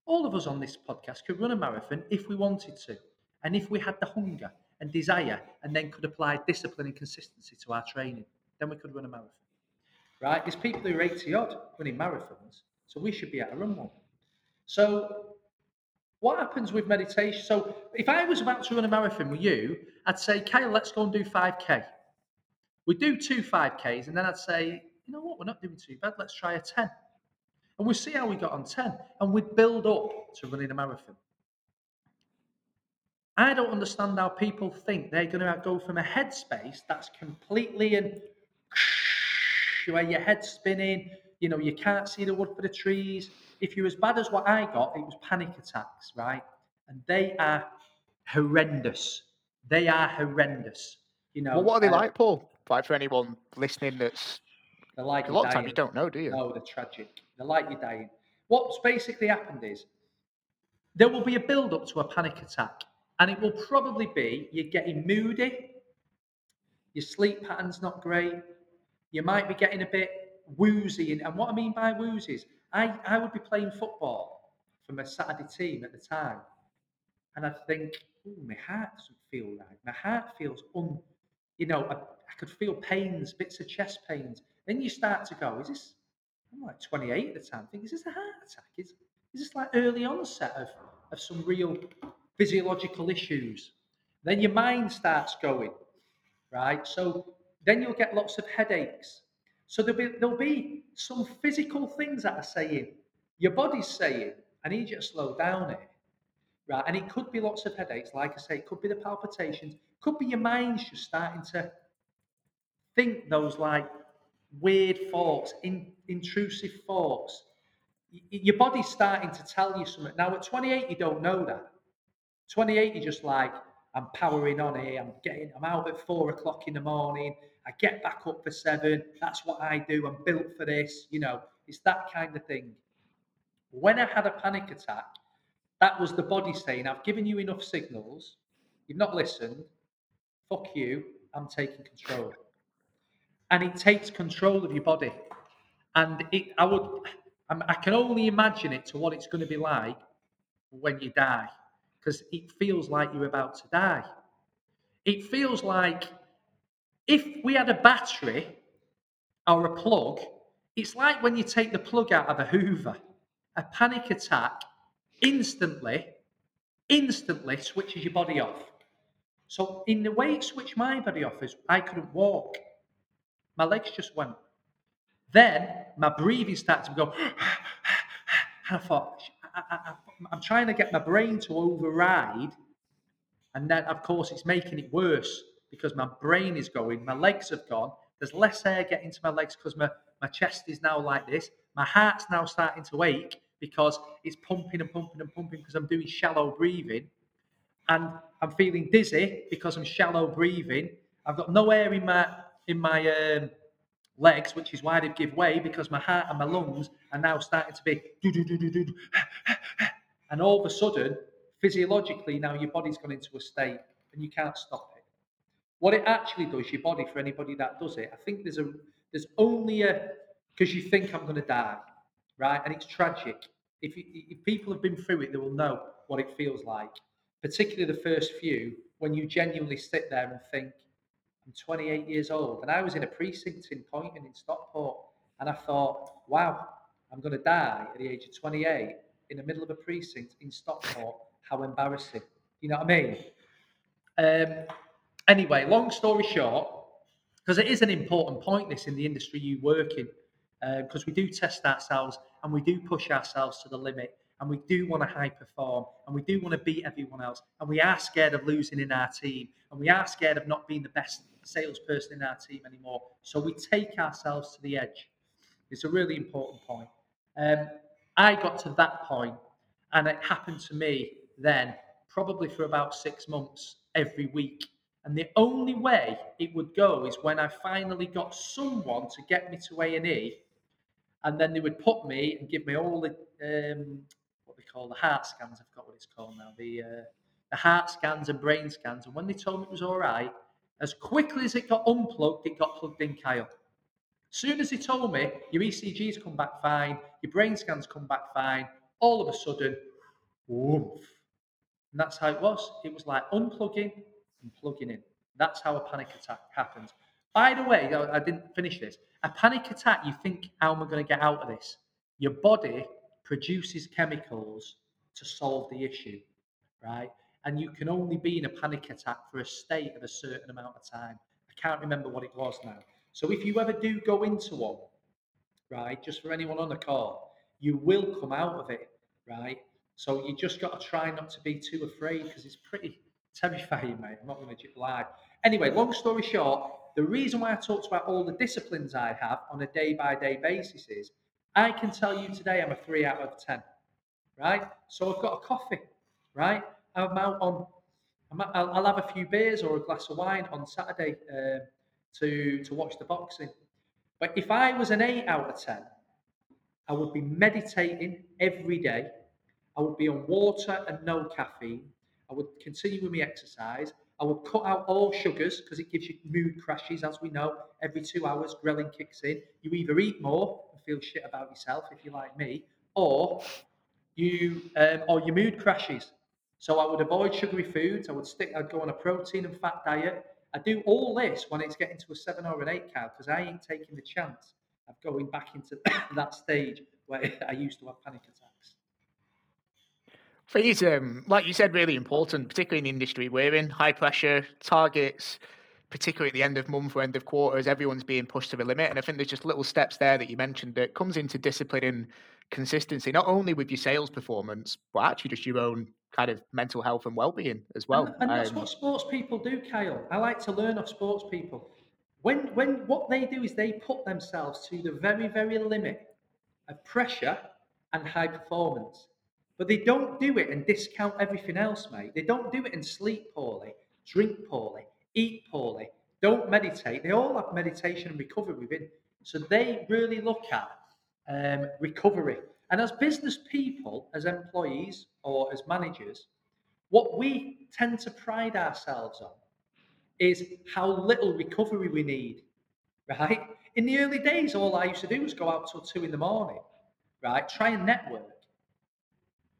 All of us on this podcast could run a marathon if we wanted to, and if we had the hunger and desire, and then could apply discipline and consistency to our training, then we could run a marathon. Right? There's people who are eighty-odd running marathons, so we should be able to run one. So what happens with meditation? So if I was about to run a marathon with you, I'd say, Kyle, let's go and do five K. We do two five Ks, and then I'd say, you know what, we're not doing too bad, let's try a ten. And we'll see how we got on ten. And we'd build up to running a marathon. I don't understand how people think they're going to go from a headspace that's completely in, where your head's spinning, you know, you can't see the wood for the trees. If you're as bad as what I got, it was panic attacks, right? And they are horrendous. They are horrendous. You know, well, what are they um, like, Paul? Like, for anyone listening, that's like a lot dying. Of time you don't know, do you? No, they're tragic. They're like you're dying. What's basically happened is there will be a build-up to a panic attack, and it will probably be you're getting moody, your sleep pattern's not great, you might be getting a bit woozy. And, and what I mean by woozy is I, I would be playing football for my Saturday team at the time, and I'd think, oh, my heart doesn't feel right. My heart feels un... You know, I, I could feel pains, bits of chest pains. Then you start to go, is this... I'm like twenty-eight at the time. I think, is this a heart attack? Is, is this like early onset of, of some real physiological issues? Then your mind starts going, right? So then you'll get lots of headaches. So there'll be, there'll be some physical things that are saying, your body's saying, I need you to slow down here. Right, and it could be lots of headaches. Like I say, it could be the palpitations. Could be your mind's just starting to think those like weird thoughts, in, intrusive thoughts. Y- your body's starting to tell you something. Now, at twenty-eight, you don't know that. twenty-eight, you're just like, I'm powering on here. I'm getting. I'm out at four o'clock in the morning. I get back up for seven. That's what I do. I'm built for this. You know, it's that kind of thing. When I had a panic attack, that was the body saying, I've given you enough signals. You've not listened. Fuck you. I'm taking control. And it takes control of your body. And it, I would, I can only imagine it to what it's going to be like when you die, because it feels like you're about to die. It feels like if we had a battery or a plug, it's like when you take the plug out of a Hoover. A panic attack instantly, instantly switches your body off. So in the way it switched my body off is I couldn't walk. My legs just went. Then my breathing started to go. And I thought, I, I, I, I'm trying to get my brain to override. And then, of course, it's making it worse because my brain is going. My legs have gone. There's less air getting to my legs because my, my chest is now like this. My heart's now starting to ache because it's pumping and pumping and pumping because I'm doing shallow breathing. and I'm feeling dizzy because I'm shallow breathing. I've got no air in my in my um, legs, which is why they give way, because my heart and my lungs are now starting to be do do do do do, and all of a sudden, physiologically, now your body's gone into a state and you can't stop it. What it actually does, your body, for anybody that does it, I think there's a there's only a because you think I'm going to die, right? And it's tragic. If, you, if people have been through it, they will know what it feels like, particularly the first few, when you genuinely sit there and think, I'm twenty-eight years old. And I was in a precinct in Poynton in Stockport, and I thought, wow, I'm going to die at the age of twenty-eight in the middle of a precinct in Stockport. How embarrassing. You know what I mean? Um, anyway, long story short, because it is an important point, this, in the industry you work in, because uh, we do test ourselves and we do push ourselves to the limit, and we do want to high perform, and we do want to beat everyone else, and we are scared of losing in our team, and we are scared of not being the best salesperson in our team anymore. So we take ourselves to the edge. It's a really important point. Um, I got to that point, and it happened to me then probably for about six months every week. And the only way it would go is when I finally got someone to get me to A and E, and then they would put me and give me all the, um, what they call the heart scans, I've got what it's called now, the uh, the heart scans and brain scans. And when they told me it was all right, as quickly as it got unplugged, it got plugged in, Kyle. As soon as they told me, your E C G's come back fine, your brain scans come back fine, all of a sudden, woof. And that's how it was. It was like unplugging and plugging in. That's how a panic attack happens. By the way, I didn't finish this. A panic attack, you think, how am I going to get out of this? Your body produces chemicals to solve the issue, right? And you can only be in a panic attack for a state of a certain amount of time. I can't remember what it was now. So if you ever do go into one, right, just for anyone on the call, you will come out of it, right? So you just got to try not to be too afraid, because it's pretty terrifying, mate. I'm not going to lie. Anyway, long story short, the reason why I talked about all the disciplines I have on a day-by-day basis is I can tell you today I'm a three out of ten, right? So I've got a coffee, right? I'm out on, I'm out, I'll have a few beers or a glass of wine on Saturday uh, to, to watch the boxing. But if I was an eight out of ten, I would be meditating every day. I would be on water and no caffeine. I would continue with my exercise. I would cut out all sugars because it gives you mood crashes, as we know. Every two hours, ghrelin kicks in. You either eat more and feel shit about yourself, if you're like me, or you um, or your mood crashes. So I would avoid sugary foods. I would stick. I'd go on a protein and fat diet. I do all this when it's getting to a seven or an eight cow, because I ain't taking the chance of going back into that stage where I used to have panic attacks. I think it's, um, like you said, really important, particularly in the industry we're in. High pressure, targets, particularly at the end of month or end of quarters, everyone's being pushed to the limit. And I think there's just little steps there that you mentioned that comes into discipline and consistency, not only with your sales performance, but actually just your own kind of mental health and well-being as well. And, and that's um, what sports people do, Kyle. I like to learn off sports people. When, when what they do is they put themselves to the very, very limit of pressure and high performance. But they don't do it and discount everything else, mate. They don't do it and sleep poorly, drink poorly, eat poorly, don't meditate. They all have meditation and recovery within. So they really look at um, recovery. And as business people, as employees or as managers, what we tend to pride ourselves on is how little recovery we need, right? In the early days, all I used to do was go out till two in the morning, right? Try and network.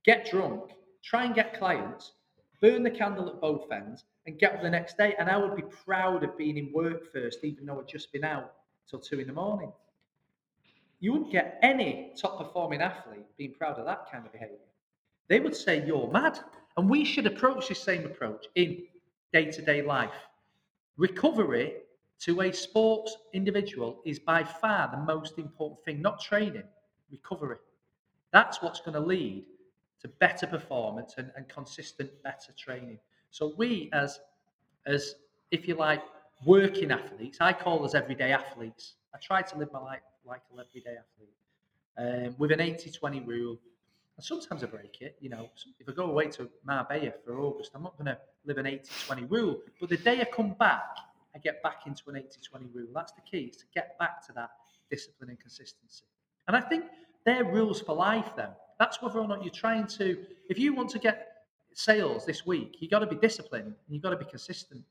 Get drunk, try and get clients, burn the candle at both ends, and get up the next day. And I would be proud of being in work first, even though I'd just been out till two in the morning. You wouldn't get any top-performing athlete being proud of that kind of behaviour. They would say, you're mad. And we should approach this same approach in day-to-day life. Recovery to a sports individual is by far the most important thing, not training, recovery. That's what's going to lead to better performance and, and consistent, better training. So we, as, as if you like, working athletes, I call us everyday athletes. I try to live my life like an everyday athlete um, with an eighty-twenty rule. And sometimes I break it, you know. If I go away to Marbella for August, I'm not going to live an eighty-twenty rule. But the day I come back, I get back into an eighty-twenty rule. That's the key, is to get back to that discipline and consistency. And I think they're rules for life then. That's whether or not you're trying to, if you want to get sales this week, you've got to be disciplined and you've got to be consistent.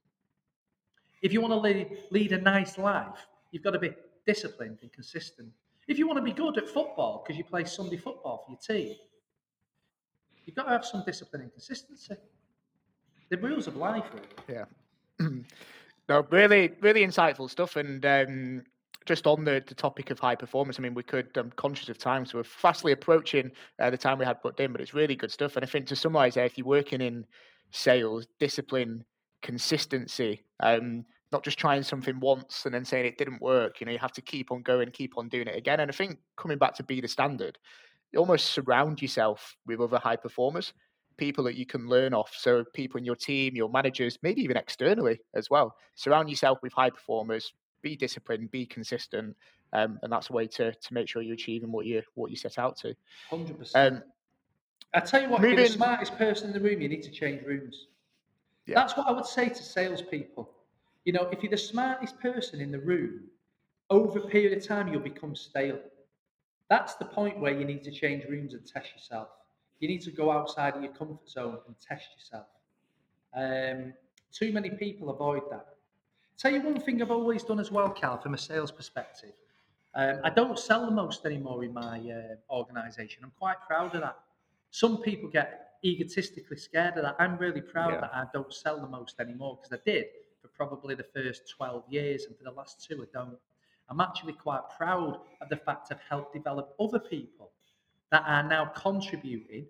If you want to lead, lead a nice life, you've got to be disciplined and consistent. If you want to be good at football because you play Sunday football for your team, you've got to have some discipline and consistency. The rules of life, really. Yeah. No, really, really insightful stuff. And um, just on the, the topic of high performance, I mean, we could, I'm conscious of time, so we're fastly approaching uh, the time we had put in, but it's really good stuff. And I think to summarise there, if you're working in sales, discipline, consistency, um, not just trying something once and then saying it didn't work, you know, you have to keep on going, keep on doing it again. And I think coming back to Be The Standard, you almost surround yourself with other high performers, people that you can learn off. So people in your team, your managers, maybe even externally as well. Surround yourself with high performers, be disciplined, be consistent. Um, and that's a way to to make sure you're achieving what you what you set out to. one hundred percent. Um, I tell you what, moving... if you're the smartest person in the room, you need to change rooms. Yeah. That's what I would say to salespeople. You know, if you're the smartest person in the room, over a period of time, you'll become stale. That's the point where you need to change rooms and test yourself. You need to go outside of your comfort zone and test yourself. Um, too many people avoid that. Tell you one thing I've always done as well, Cal, from a sales perspective. Um, I don't sell the most anymore in my uh, organisation. I'm quite proud of that. Some people get egotistically scared of that. I'm really proud yeah. that I don't sell the most anymore, because I did for probably the first twelve years, and for the last two, I don't. I'm actually quite proud of the fact I've helped develop other people that are now contributing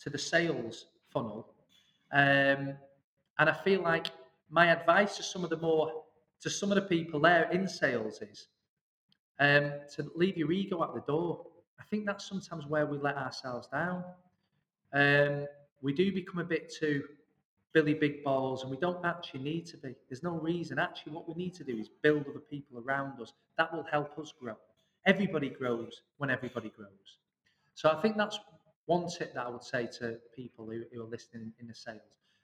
to the sales funnel. Um, and I feel like my advice to some of the more, to some of the people there in sales is um, to leave your ego at the door. I think that's sometimes where we let ourselves down. Um, we do become a bit too Billy Big Balls, and we don't actually need to be. There's no reason. Actually, what we need to do is build other people around us. That will help us grow. Everybody grows when everybody grows. So I think that's one tip that I would say to people who, who are listening in the sales.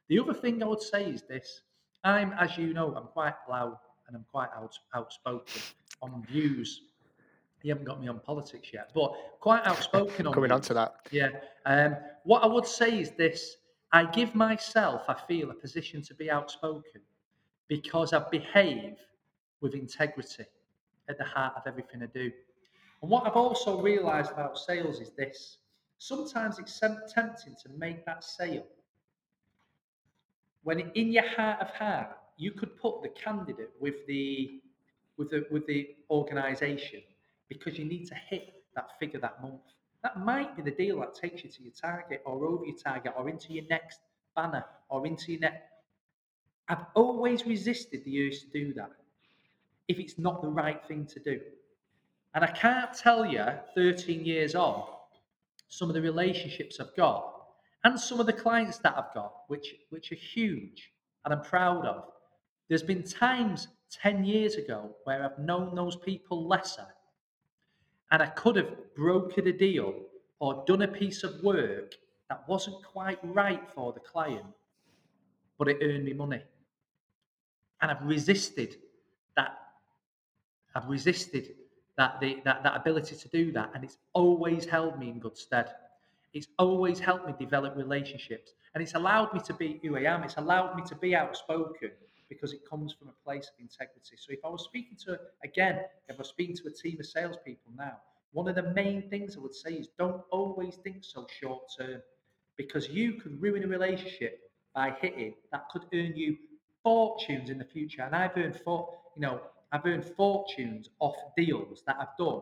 The other thing I would say is this. I'm, as you know, I'm quite loud and I'm quite out, outspoken on views. You haven't got me on politics yet, but quite outspoken on Coming views. On to that. Yeah. Um, what I would say is this. I give myself, I feel, a position to be outspoken because I behave with integrity at the heart of everything I do. And what I've also realised about sales is this. Sometimes it's tempting to make that sale when in your heart of heart, you could put the candidate with the with the, with the organisation because you need to hit that figure that month. That might be the deal that takes you to your target or over your target or into your next banner or into your next. I've always resisted the urge to do that if it's not the right thing to do. And I can't tell you, thirteen years on, some of the relationships I've got and some of the clients that I've got, which, which are huge and I'm proud of. There's been times ten years ago where I've known those people lesser, and I could have brokered a deal or done a piece of work that wasn't quite right for the client, but it earned me money. And I've resisted that. I've resisted that, the, that that ability to do that. And it's always held me in good stead. It's always helped me develop relationships. And it's allowed me to be who I am. It's allowed me to be outspoken because it comes from a place of integrity. So if I was speaking to, again, if I was speaking to a team of salespeople now, one of the main things I would say is don't always think so short term, because you can ruin a relationship by hitting that could earn you fortunes in the future. And I've earned, for, you know, I've earned fortunes off deals that I've done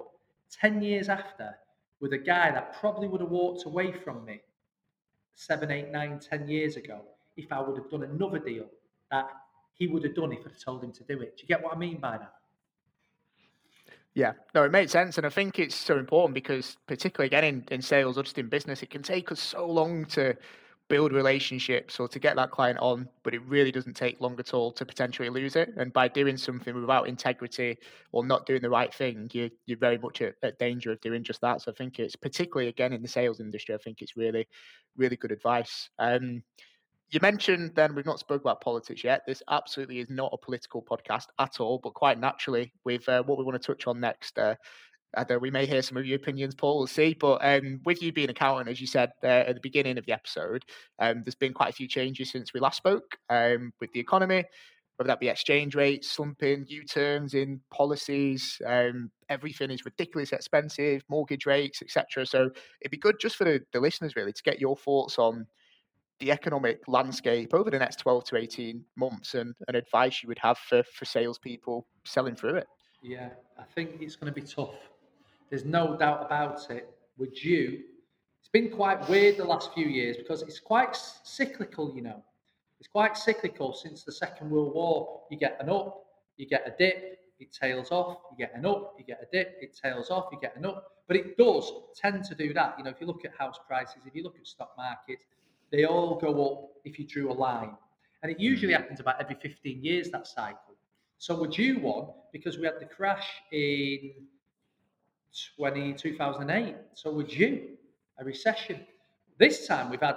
ten years after with a guy that probably would have walked away from me seven, eight, nine, ten years ago if I would have done another deal that he would have done if I'd told him to do it. Do you get what I mean by that? Yeah, no, it made sense. And I think it's so important because particularly, again, in, in sales or just in business, it can take us so long to build relationships or to get that client on, but it really doesn't take long at all to potentially lose it. And by doing something without integrity or not doing the right thing, you, you're very much at, at danger of doing just that. So I think it's particularly, again, in the sales industry, I think it's really, really good advice. Um, you mentioned then we've not spoken about politics yet. This absolutely is not a political podcast at all, but quite naturally with uh, what we want to touch on next, uh, I don't, we may hear some of your opinions, Paul, we'll see. But um, with you being an accountant, as you said uh, at the beginning of the episode, um, there's been quite a few changes since we last spoke um, with the economy, whether that be exchange rates, slumping, U-turns in policies, um, everything is ridiculously expensive, mortgage rates, et cetera. So it'd be good just for the, the listeners, really, to get your thoughts on the economic landscape over the next twelve to eighteen months and, and advice you would have for, for salespeople selling through it. Yeah, I think it's going to be tough. There's no doubt about it. We're due. It's been quite weird the last few years because it's quite cyclical, you know. It's quite cyclical since the Second World War. You get an up, you get a dip, it tails off. You get an up, you get a dip, it tails off, you get an up. But it does tend to do that. You know, if you look at house prices, if you look at stock markets, they all go up if you drew a line. And it usually happens about every fifteen years, that cycle. So we're due one because we had the crash in two thousand eight, so we're due a recession. This time we've had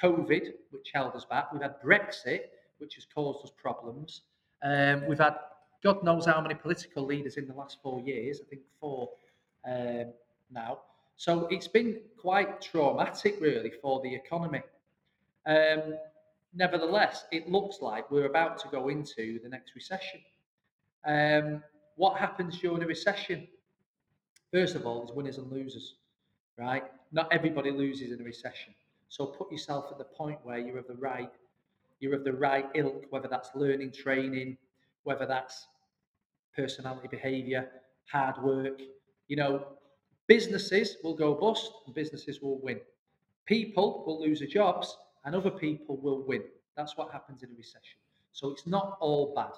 COVID, which held us back. We've had Brexit, which has caused us problems. Um, we've had God knows how many political leaders in the last four years, I think four um, now. So it's been quite traumatic, really, for the economy. Um, nevertheless, it looks like we're about to go into the next recession. Um, what happens during a recession? First of all, there's winners and losers, right? Not everybody loses in a recession. So put yourself at the point where you're of the right, you're of the right ilk, whether that's learning, training, whether that's personality, behavior, hard work. You know, businesses will go bust and businesses will win. People will lose their jobs and other people will win. That's what happens in a recession. So it's not all bad.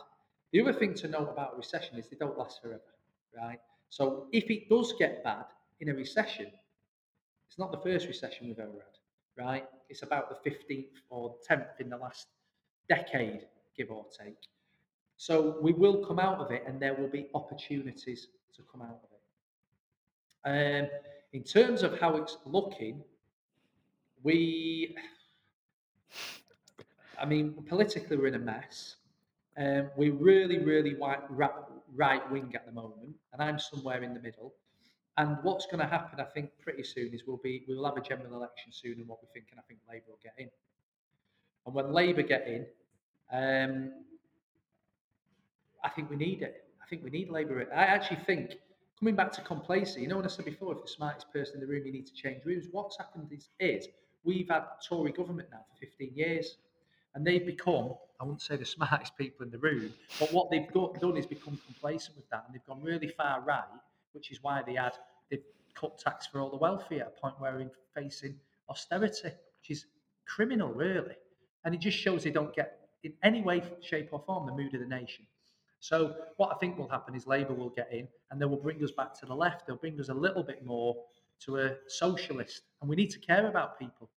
The other thing to note about a recession is they don't last forever, right? So if it does get bad in a recession, it's not the first recession we've ever had, right? It's about the fifteenth or tenth in the last decade, give or take. So we will come out of it and there will be opportunities to come out of it. Um, in terms of how it's looking, we, I mean, politically we're in a mess. Um, we're really, really right wing at the moment, and I'm somewhere in the middle. And what's going to happen, I think, pretty soon is we'll be we'll have a general election soon, and what we think, and I think Labour will get in. And when Labour get in, um, I think we need it. I think we need Labour. I actually think coming back to complacency. You know what I said before? If the smartest person in the room, you need to change rooms. What's happened is, is we've had Tory government now for fifteen years, and they've become, I wouldn't say the smartest people in the room, but what they've got, done is become complacent with that, and they've gone really far right, which is why they had they've cut tax for all the wealthy at a point where we're facing austerity, which is criminal, really. And it just shows they don't get, in any way, shape or form, the mood of the nation. So what I think will happen is Labour will get in, and they will bring us back to the left. They'll bring us a little bit more to a socialist, and we need to care about people.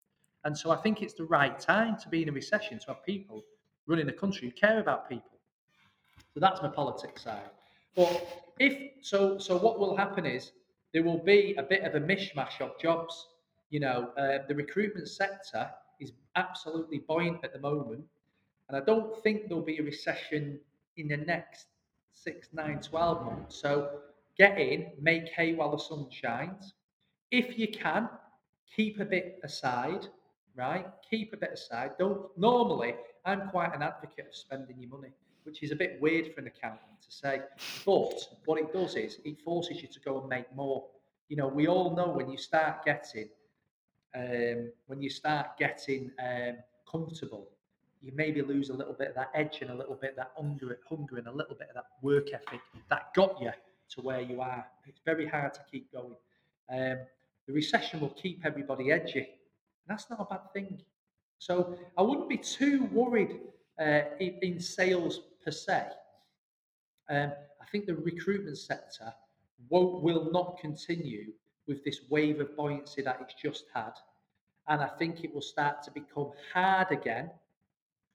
And so I think it's the right time to be in a recession, to have people running the country who care about people. So that's my politics side. But if so, so what will happen is there will be a bit of a mishmash of jobs. You know, uh, the recruitment sector is absolutely buoyant at the moment, and I don't think there'll be a recession in the next six, nine, twelve months. So get in, make hay while the sun shines. If you can, keep a bit aside, right? Keep a bit aside. Don't normally. I'm quite an advocate of spending your money, which is a bit weird for an accountant to say. But what it does is it forces you to go and make more. You know, we all know when you start getting, um, when you start getting um, comfortable, you maybe lose a little bit of that edge and a little bit of that hunger, hunger and a little bit of that work ethic that got you to where you are. It's very hard to keep going. Um, the recession will keep everybody edgy. That's not a bad thing. So I wouldn't be too worried uh, in, in sales per se. Um, I think the recruitment sector won't, will not continue with this wave of buoyancy that it's just had. and I think it will start to become hard again,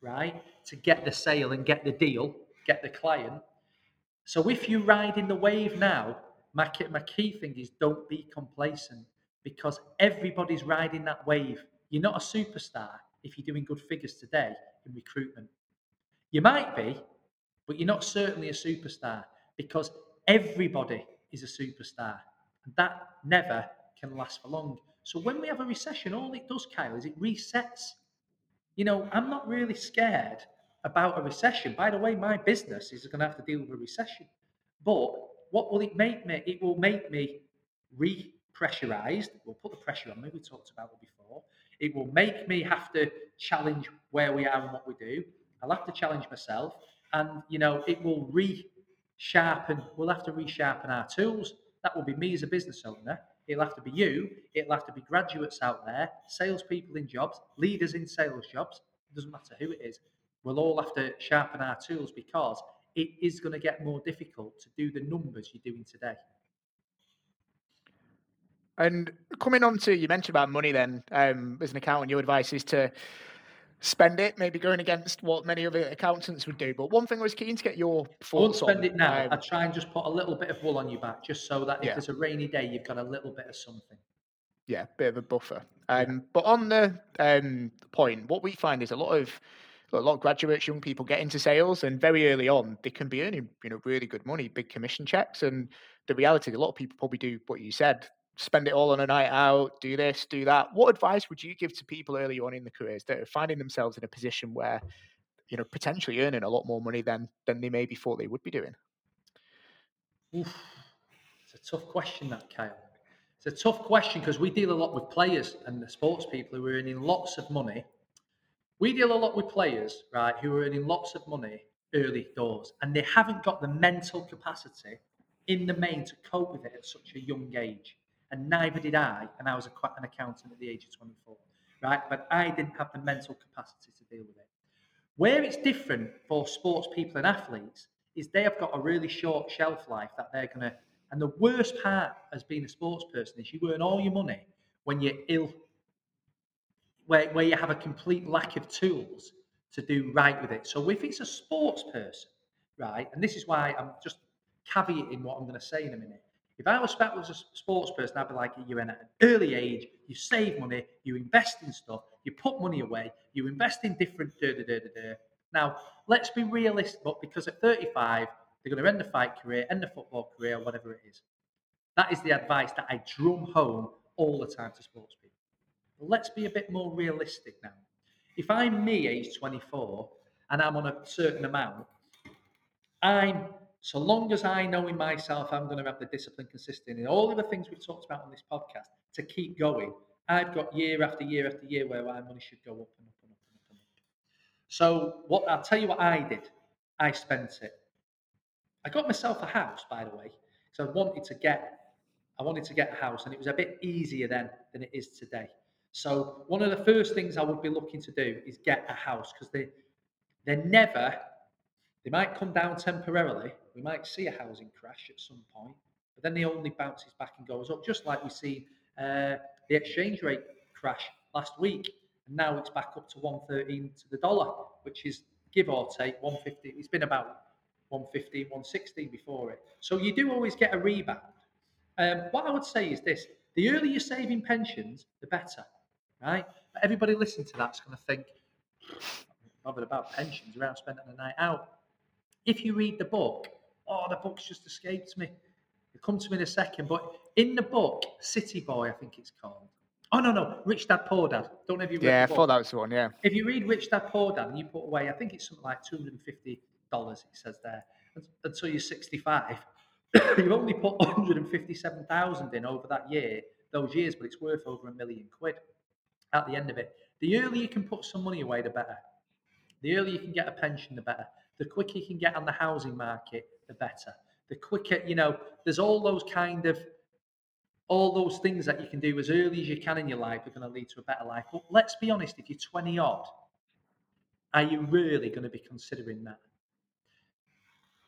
right, to get the sale and get the deal, get the client. So if you're riding the wave now, my key, my key thing is don't be complacent, because everybody's riding that wave. You're not a superstar if you're doing good figures today in recruitment. You might be, but you're not certainly a superstar, because everybody is a superstar, and that never can last for long. So when we have a recession, all it does, Kyle, is it resets. You know, I'm not really scared about a recession. By the way, my business is going to have to deal with a recession. But what will it make me? It will make me re-pressurized. It will put the pressure on me. We talked about it before. It will make me have to challenge where we are and what we do. I'll have to challenge myself. And, you know, it will re-sharpen. We'll have to re-sharpen our tools. That will be me as a business owner. It'll have to be you. It'll have to be graduates out there, salespeople in jobs, leaders in sales jobs. It doesn't matter who it is. We'll all have to sharpen our tools, because it is going to get more difficult to do the numbers you're doing today. And coming on to, you mentioned about money then, um, as an accountant, your advice is to spend it, maybe going against what many other accountants would do. But one thing I was keen to get your thoughts on. Don't spend it now. Um, I try and just put a little bit of wool on your back, just so that if yeah. there's a rainy day, you've got a little bit of something. Yeah, bit of a buffer. Um, yeah. But on the um, point, what we find is a lot of a lot of graduates, young people get into sales, and very early on, they can be earning, you know, really good money, big commission checks. And the reality, a lot of people probably do what you said. Spend it all on a night out, do this, do that. What advice would you give to people early on in the careers that are finding themselves in a position where, you know, potentially earning a lot more money than than they maybe thought they would be doing? Oof. It's a tough question, that, Kyle. It's a tough question, because we deal a lot with players and the sports people who are earning lots of money. We deal a lot with players, right, who are earning lots of money early doors, and they haven't got the mental capacity in the main to cope with it at such a young age. And neither did I, and I was a, an accountant at the age of twenty-four, right? But I didn't have the mental capacity to deal with it. Where it's different for sports people and athletes is they have got a really short shelf life that they're going to, and the worst part as being a sports person is you earn all your money when you're ill, where, where you have a complete lack of tools to do right with it. So if it's a sports person, right, and this is why I'm just caveating what I'm going to say in a minute. If I was back with a sports person, I'd be like, you're in at an early age, you save money, you invest in stuff, you put money away, you invest in different da-da-da-da-da. Now, let's be realistic, but because at thirty-five, they're going to end the fight career, end the football career, whatever it is. That is the advice that I drum home all the time to sports people. But let's be a bit more realistic now. If I'm me, age twenty-four, and I'm on a certain amount, I'm... So long as I know in myself I'm going to have the discipline consistent in all of the things we've talked about on this podcast to keep going, I've got year after year after year where my money should go up and up and up and up and up. So what I'll tell you what I did. I spent it. I got myself a house, by the way. So I wanted to get I wanted to get a house, and it was a bit easier then than it is today. So one of the first things I would be looking to do is get a house, because they they're never they might come down temporarily. We might see a housing crash at some point, but then the only bounces back and goes up, just like we see uh, the exchange rate crash last week. And now it's back up to one thirteen to the dollar, which is give or take one fifty. It's been about one fifteen, one sixteen before it. So you do always get a rebound. Um, what I would say is this, the earlier you're saving pensions, the better, right? But everybody listening to that's going to think, bothered about pensions, around spending the night out. If you read the book, oh, the book's just escaped me. It'll come to me in a second. But in the book, City Boy, I think it's called. Oh, no, no, Rich Dad, Poor Dad. Don't know if you read yeah, the book. Yeah, I thought that was the one, yeah. If you read Rich Dad, Poor Dad, and you put away, I think it's something like two hundred fifty dollars, it says there, until you're sixty-five. You've only put one hundred fifty-seven thousand dollars in over that year, those years, but it's worth over a million quid at the end of it. The earlier you can put some money away, the better. The earlier you can get a pension, the better. The quicker you can get on the housing market, the better. The quicker, you know, there's all those kind of, all those things that you can do as early as you can in your life are going to lead to a better life. But let's be honest, if you're twenty odd, are you really going to be considering that?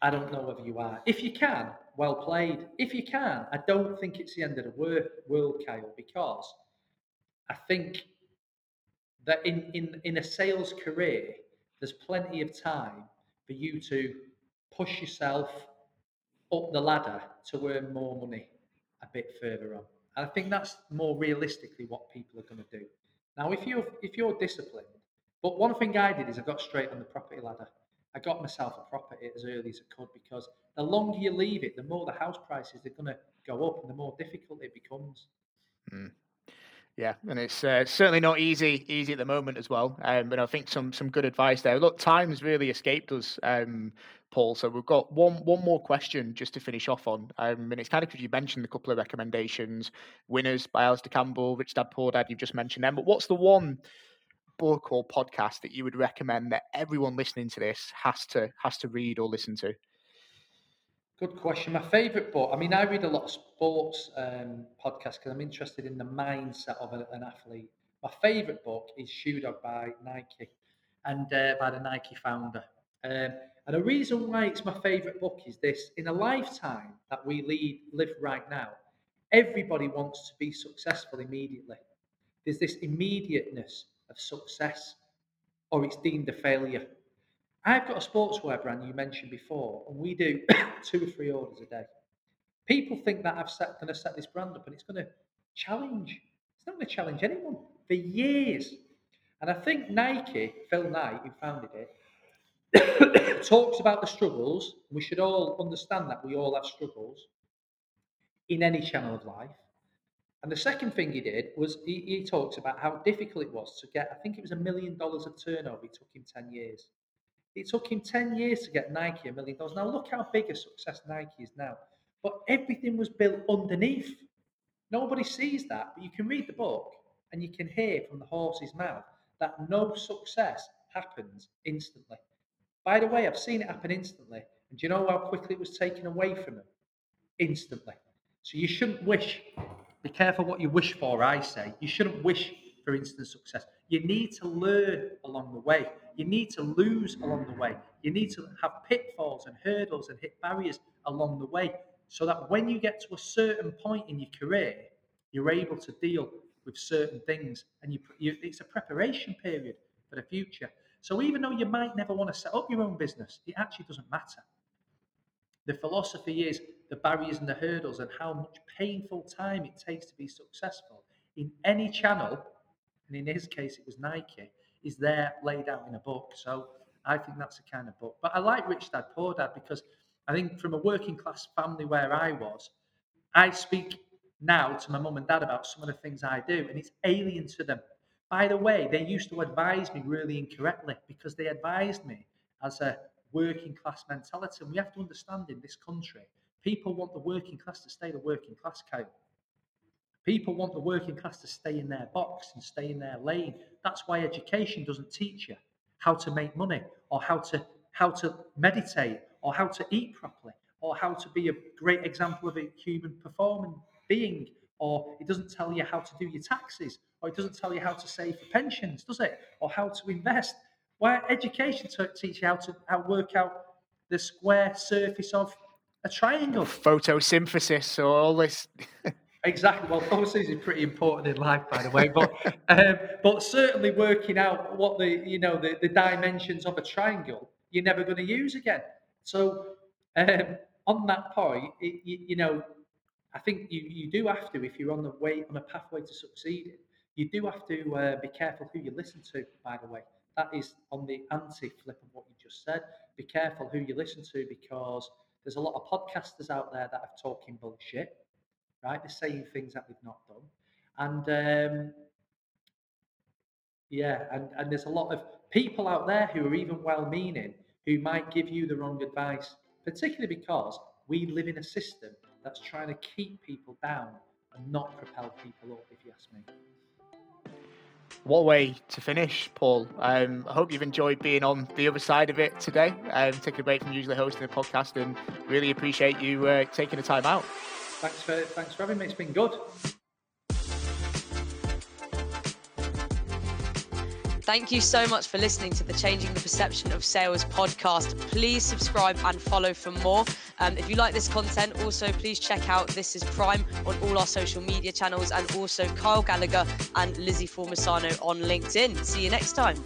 I don't know whether you are. If you can, well played. If you can, I don't think it's the end of the world, Kyle, because I think that in, in, in a sales career, there's plenty of time for you to push yourself up the ladder to earn more money a bit further on. And I think that's more realistically what people are going to do. Now, if you're, if you're disciplined, but one thing I did is I got straight on the property ladder. I got myself a property as early as I could, because the longer you leave it, the more the house prices are going to go up and the more difficult it becomes. Mm. Yeah, and it's uh, certainly not easy easy at the moment as well. Um, but I think some some good advice there. Look, time's really escaped us, um, Paul. So we've got one one more question just to finish off on. Um, and it's kind of because you mentioned a couple of recommendations, Winners by Alistair Campbell, Rich Dad Poor Dad, you've just mentioned them. But what's the one book or podcast that you would recommend that everyone listening to this has to has to read or listen to? Good question. My favourite book, I mean, I read a lot of sports um, podcasts because I'm interested in the mindset of a, an athlete. My favourite book is Shoe Dog by Nike and uh, by the Nike founder. Um, and the reason why it's my favourite book is this. In a lifetime that we lead, live right now, everybody wants to be successful immediately. There's this immediateness of success, or it's deemed a failure. I've got a sportswear brand you mentioned before, and we do two or three orders a day. People think that I've set, going to set this brand up and it's going to challenge. It's not going to challenge anyone for years. And I think Nike, Phil Knight, who founded it, talks about the struggles. We should all understand that we all have struggles in any channel of life. And the second thing he did was he, he talks about how difficult it was to get, I think it was a million dollars of turnover. It took him ten years. It took him ten years to get Nike a million dollars. Now, look how big a success Nike is now. But everything was built underneath. Nobody sees that. But you can read the book and you can hear from the horse's mouth that no success happens instantly. By the way, I've seen it happen instantly. And do you know how quickly it was taken away from them? Instantly. So you shouldn't wish. Be careful what you wish for, I say. You shouldn't wish for instant success. You need to learn along the way. You need to lose along the way. You need to have pitfalls and hurdles and hit barriers along the way, so that when you get to a certain point in your career, you're able to deal with certain things, and you, you, it's a preparation period for the future. So even though you might never want to set up your own business, it actually doesn't matter. The philosophy is the barriers and the hurdles and how much painful time it takes to be successful in any channel, and in his case, it was Nike, is there laid out in a book. So I think that's the kind of book. But I like Rich Dad Poor Dad because I think from a working class family where I was, I speak now to my mum and dad about some of the things I do, and it's alien to them. By the way, they used to advise me really incorrectly because they advised me as a working class mentality. And we have to understand in this country, people want the working class to stay the working class, Kyle. People want the working class to stay in their box and stay in their lane. That's why education doesn't teach you how to make money, or how to how to meditate, or how to eat properly, or how to be a great example of a human performing being, or it doesn't tell you how to do your taxes, or it doesn't tell you how to save for pensions, does it? Or how to invest. Why education teaches you how to how work out the square surface of a triangle. Photosynthesis or all this. Exactly. Well, photosynthesis is pretty important in life, by the way. But um, but certainly working out what the you know the, the dimensions of a triangle you're never going to use again. So um, on that point, it, you, you know, I think you, you do have to, if you're on the way on a pathway to succeeding, you do have to uh, be careful who you listen to. By the way, that is on the anti-flip of what you just said. Be careful who you listen to, because there's a lot of podcasters out there that are talking bullshit. Right, they're saying things that they've not done, and um, yeah, and, and there's a lot of people out there who are even well-meaning who might give you the wrong advice, particularly because we live in a system that's trying to keep people down and not propel people up, if you ask me. What a way to finish, Paul. Um, I hope you've enjoyed being on the other side of it today, um, taking a break from usually hosting a podcast, and really appreciate you uh, taking the time out. Thanks for, thanks for having me. It's been good. Thank you so much for listening to the Changing the Perception of Sales podcast. Please subscribe and follow for more. Um, if you like this content, also please check out This Is Prime on all our social media channels, and also Kyle Gallagher and Lizzie Formisano on LinkedIn. See you next time.